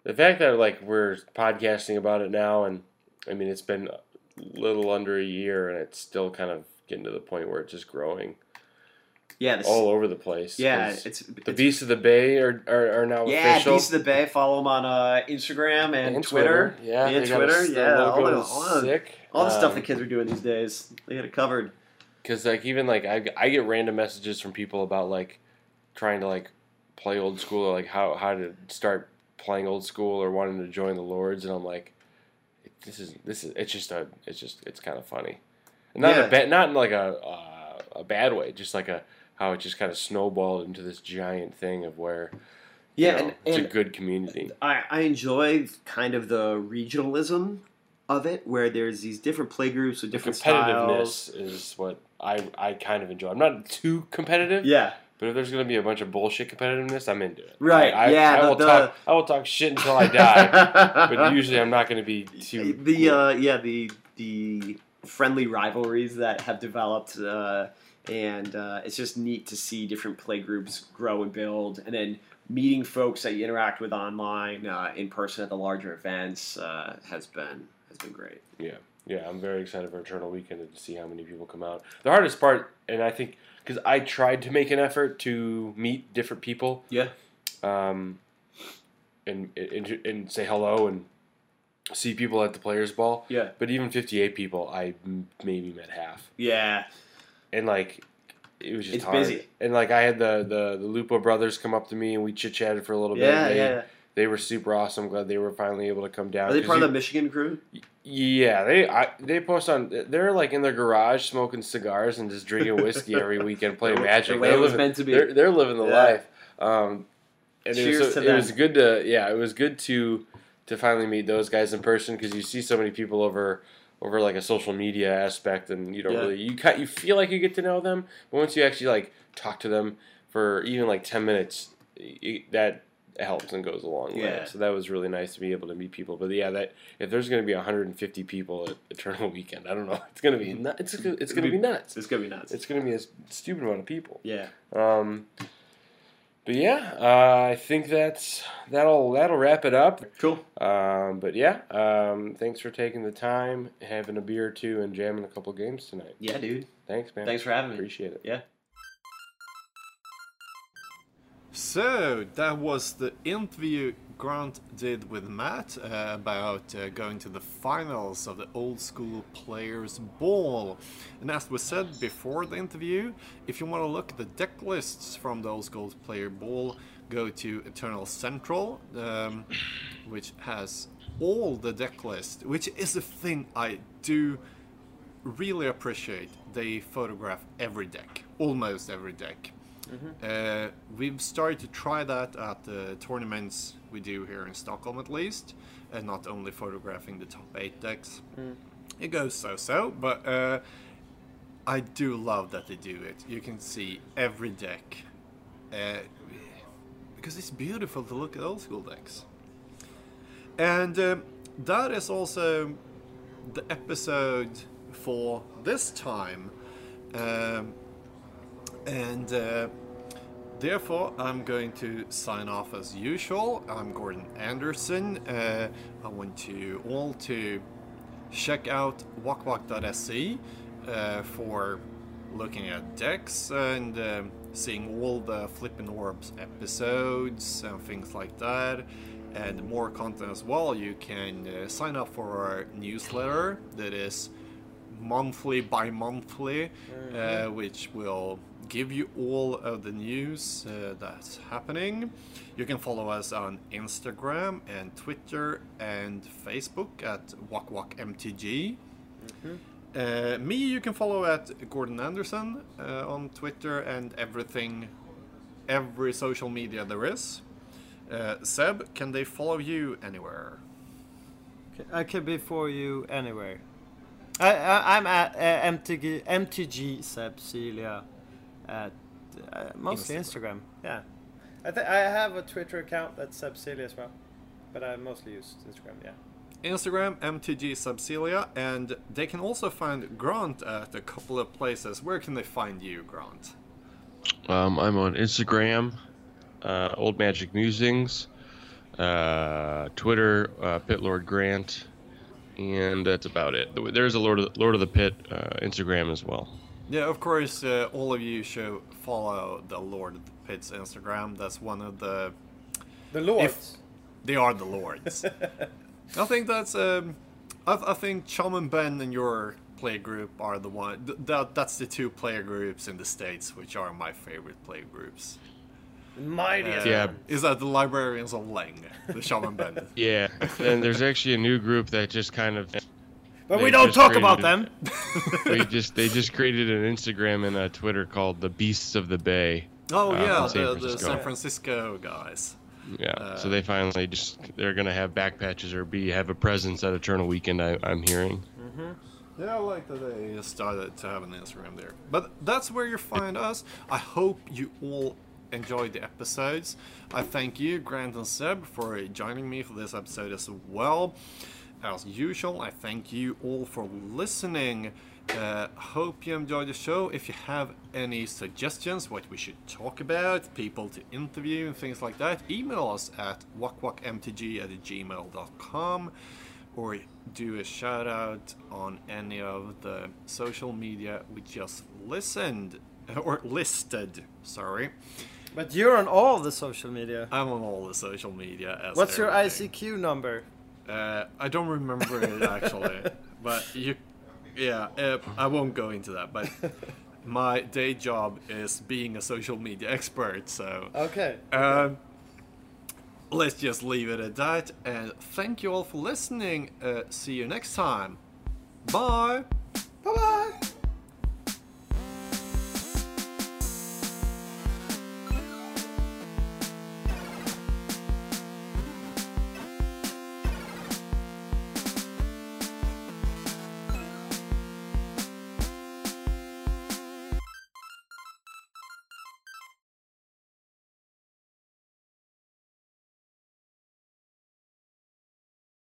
the fact that like we're podcasting about it now, and I mean, it's been a little under a year, and it's still kind of getting to the point where it's just growing. Yeah, all over the place. Yeah, the Beasts of the Bay are now official. Yeah, Beasts of the Bay. Follow them on Instagram and Twitter. Yeah, and Twitter. Yeah, all the stuff the kids are doing these days, they get it covered. Because like even like I get random messages from people about like trying to like play old school or like how to start playing old school or wanting to join the Lords, and I'm like, this is it's kind of funny, not in like a bad way, just like how it just kind of snowballed into this giant thing of where, it's a good community. I enjoy kind of the regionalism of it, where there's these different playgroups with different styles. Competitiveness is what I kind of enjoy. I'm not too competitive. Yeah. But if there's going to be a bunch of bullshit competitiveness, I'm into it. Right. I will talk shit until I die. But usually I'm not going to be too. The friendly rivalries that have developed, and it's just neat to see different playgroups grow and build, and then meeting folks that you interact with online, in person at the larger events, has been great. Yeah, I'm very excited for Eternal Weekend and to see how many people come out. The hardest part, and I think because I tried to make an effort to meet different people, and say hello and see people at the Players Ball, but even 58 people, I maybe met half. Yeah, and like it was just hard. Busy, and like I had the Lupo brothers come up to me and we chit chatted for a little bit. They were super awesome. I'm glad they were finally able to come down. Are they part of the Michigan crew? Yeah, they post on. They're like in their garage smoking cigars and just drinking whiskey every weekend, playing Magic. The way it was meant to be. They're living the life. And cheers to them. It was good to to finally meet those guys in person, because you see so many people over like a social media aspect, and you don't really you feel like you get to know them, but once you actually like talk to them for even like 10 minutes, that helps and goes a long way. Yeah. So that was really nice to be able to meet people. But yeah, that if there's going to be 150 people at Eternal Weekend, I don't know, it's going to be nuts. It's going to be nuts. It's going to be nuts. It's going to be a stupid amount of people. Yeah. But yeah, I think that'll wrap it up. Cool. But yeah, thanks for taking the time, having a beer or two, and jamming a couple games tonight. Yeah, dude. Thanks, man. Thanks for having me. Appreciate it. Yeah. So that was the interview Grant did with Matt about going to the finals of the Old School Players Ball. And as we said before the interview, if you want to look at the deck lists from the Old School Player Ball, go to Eternal Central, which has all the deck list, which is a thing I do really appreciate. They photograph every deck, almost every deck. Mm-hmm. We've started to try that at the tournaments we do here in Stockholm, at least, and not only photographing the top 8 decks. Mm. It goes so-so, but I do love that they do it. You can see every deck, because it's beautiful to look at old school decks. And that is also the episode for this time. And therefore, I'm going to sign off as usual. I'm Gordon Anderson. I want you all to check out wakwak.se for looking at decks and seeing all the Flippin' Orbs episodes and things like that, and more content as well. You can sign up for our newsletter that is monthly, bi-monthly, which will give you all of the news that's happening. You can follow us on Instagram and Twitter and Facebook at WakWakMTG. Mm-hmm. Me, you can follow at Gordon Anderson on Twitter and every social media there is. Seb, can they follow you anywhere? I can be for you anywhere. I'm at MTG Seb Celia at mostly Instagram. Yeah, I have a Twitter account that's Seb Celia as well, but I mostly use Instagram. Yeah, Instagram MTG Seb Celia, and they can also find Grant at a couple of places. Where can they find you, Grant? I'm on Instagram, Old Magic Musings, Twitter, Pit Lord Grant. And that's about it. There's a Lord of the Pit Instagram as well. Yeah, of course, all of you should follow the Lord of the Pit's Instagram. That's one of the... The Lords. They are the Lords. I think that's... I think Chum and Ben and your play group are the one... That's the two player groups in the States, which are my favorite play groups. Is that the Librarians of Leng, the Shaman Bandit. Yeah, and there's actually a new group that just kind of... But we don't talk about them! They just created an Instagram and a Twitter called the Beasts of the Bay. Oh yeah, the San Francisco guys. Yeah, so they finally they're going to have back patches or have a presence at Eternal Weekend, I'm hearing. Mm-hmm. Yeah, I like that they started to have an Instagram there. But that's where you find us. I hope you all enjoyed the episodes. I thank you, Grant and Seb, for joining me for this episode as well. As usual, I thank you all for listening. Hope you enjoyed the show. If you have any suggestions, what we should talk about, people to interview, and things like that, email us at wakwakmtg@gmail.com, or do a shout out on any of the social media we just listed. Sorry. But you're on all the social media. I'm on all the social media. What's your ICQ number? I don't remember it actually, but I won't go into that. But my day job is being a social media expert, so okay. let's just leave it at that. And thank you all for listening. See you next time. Bye. Bye-bye.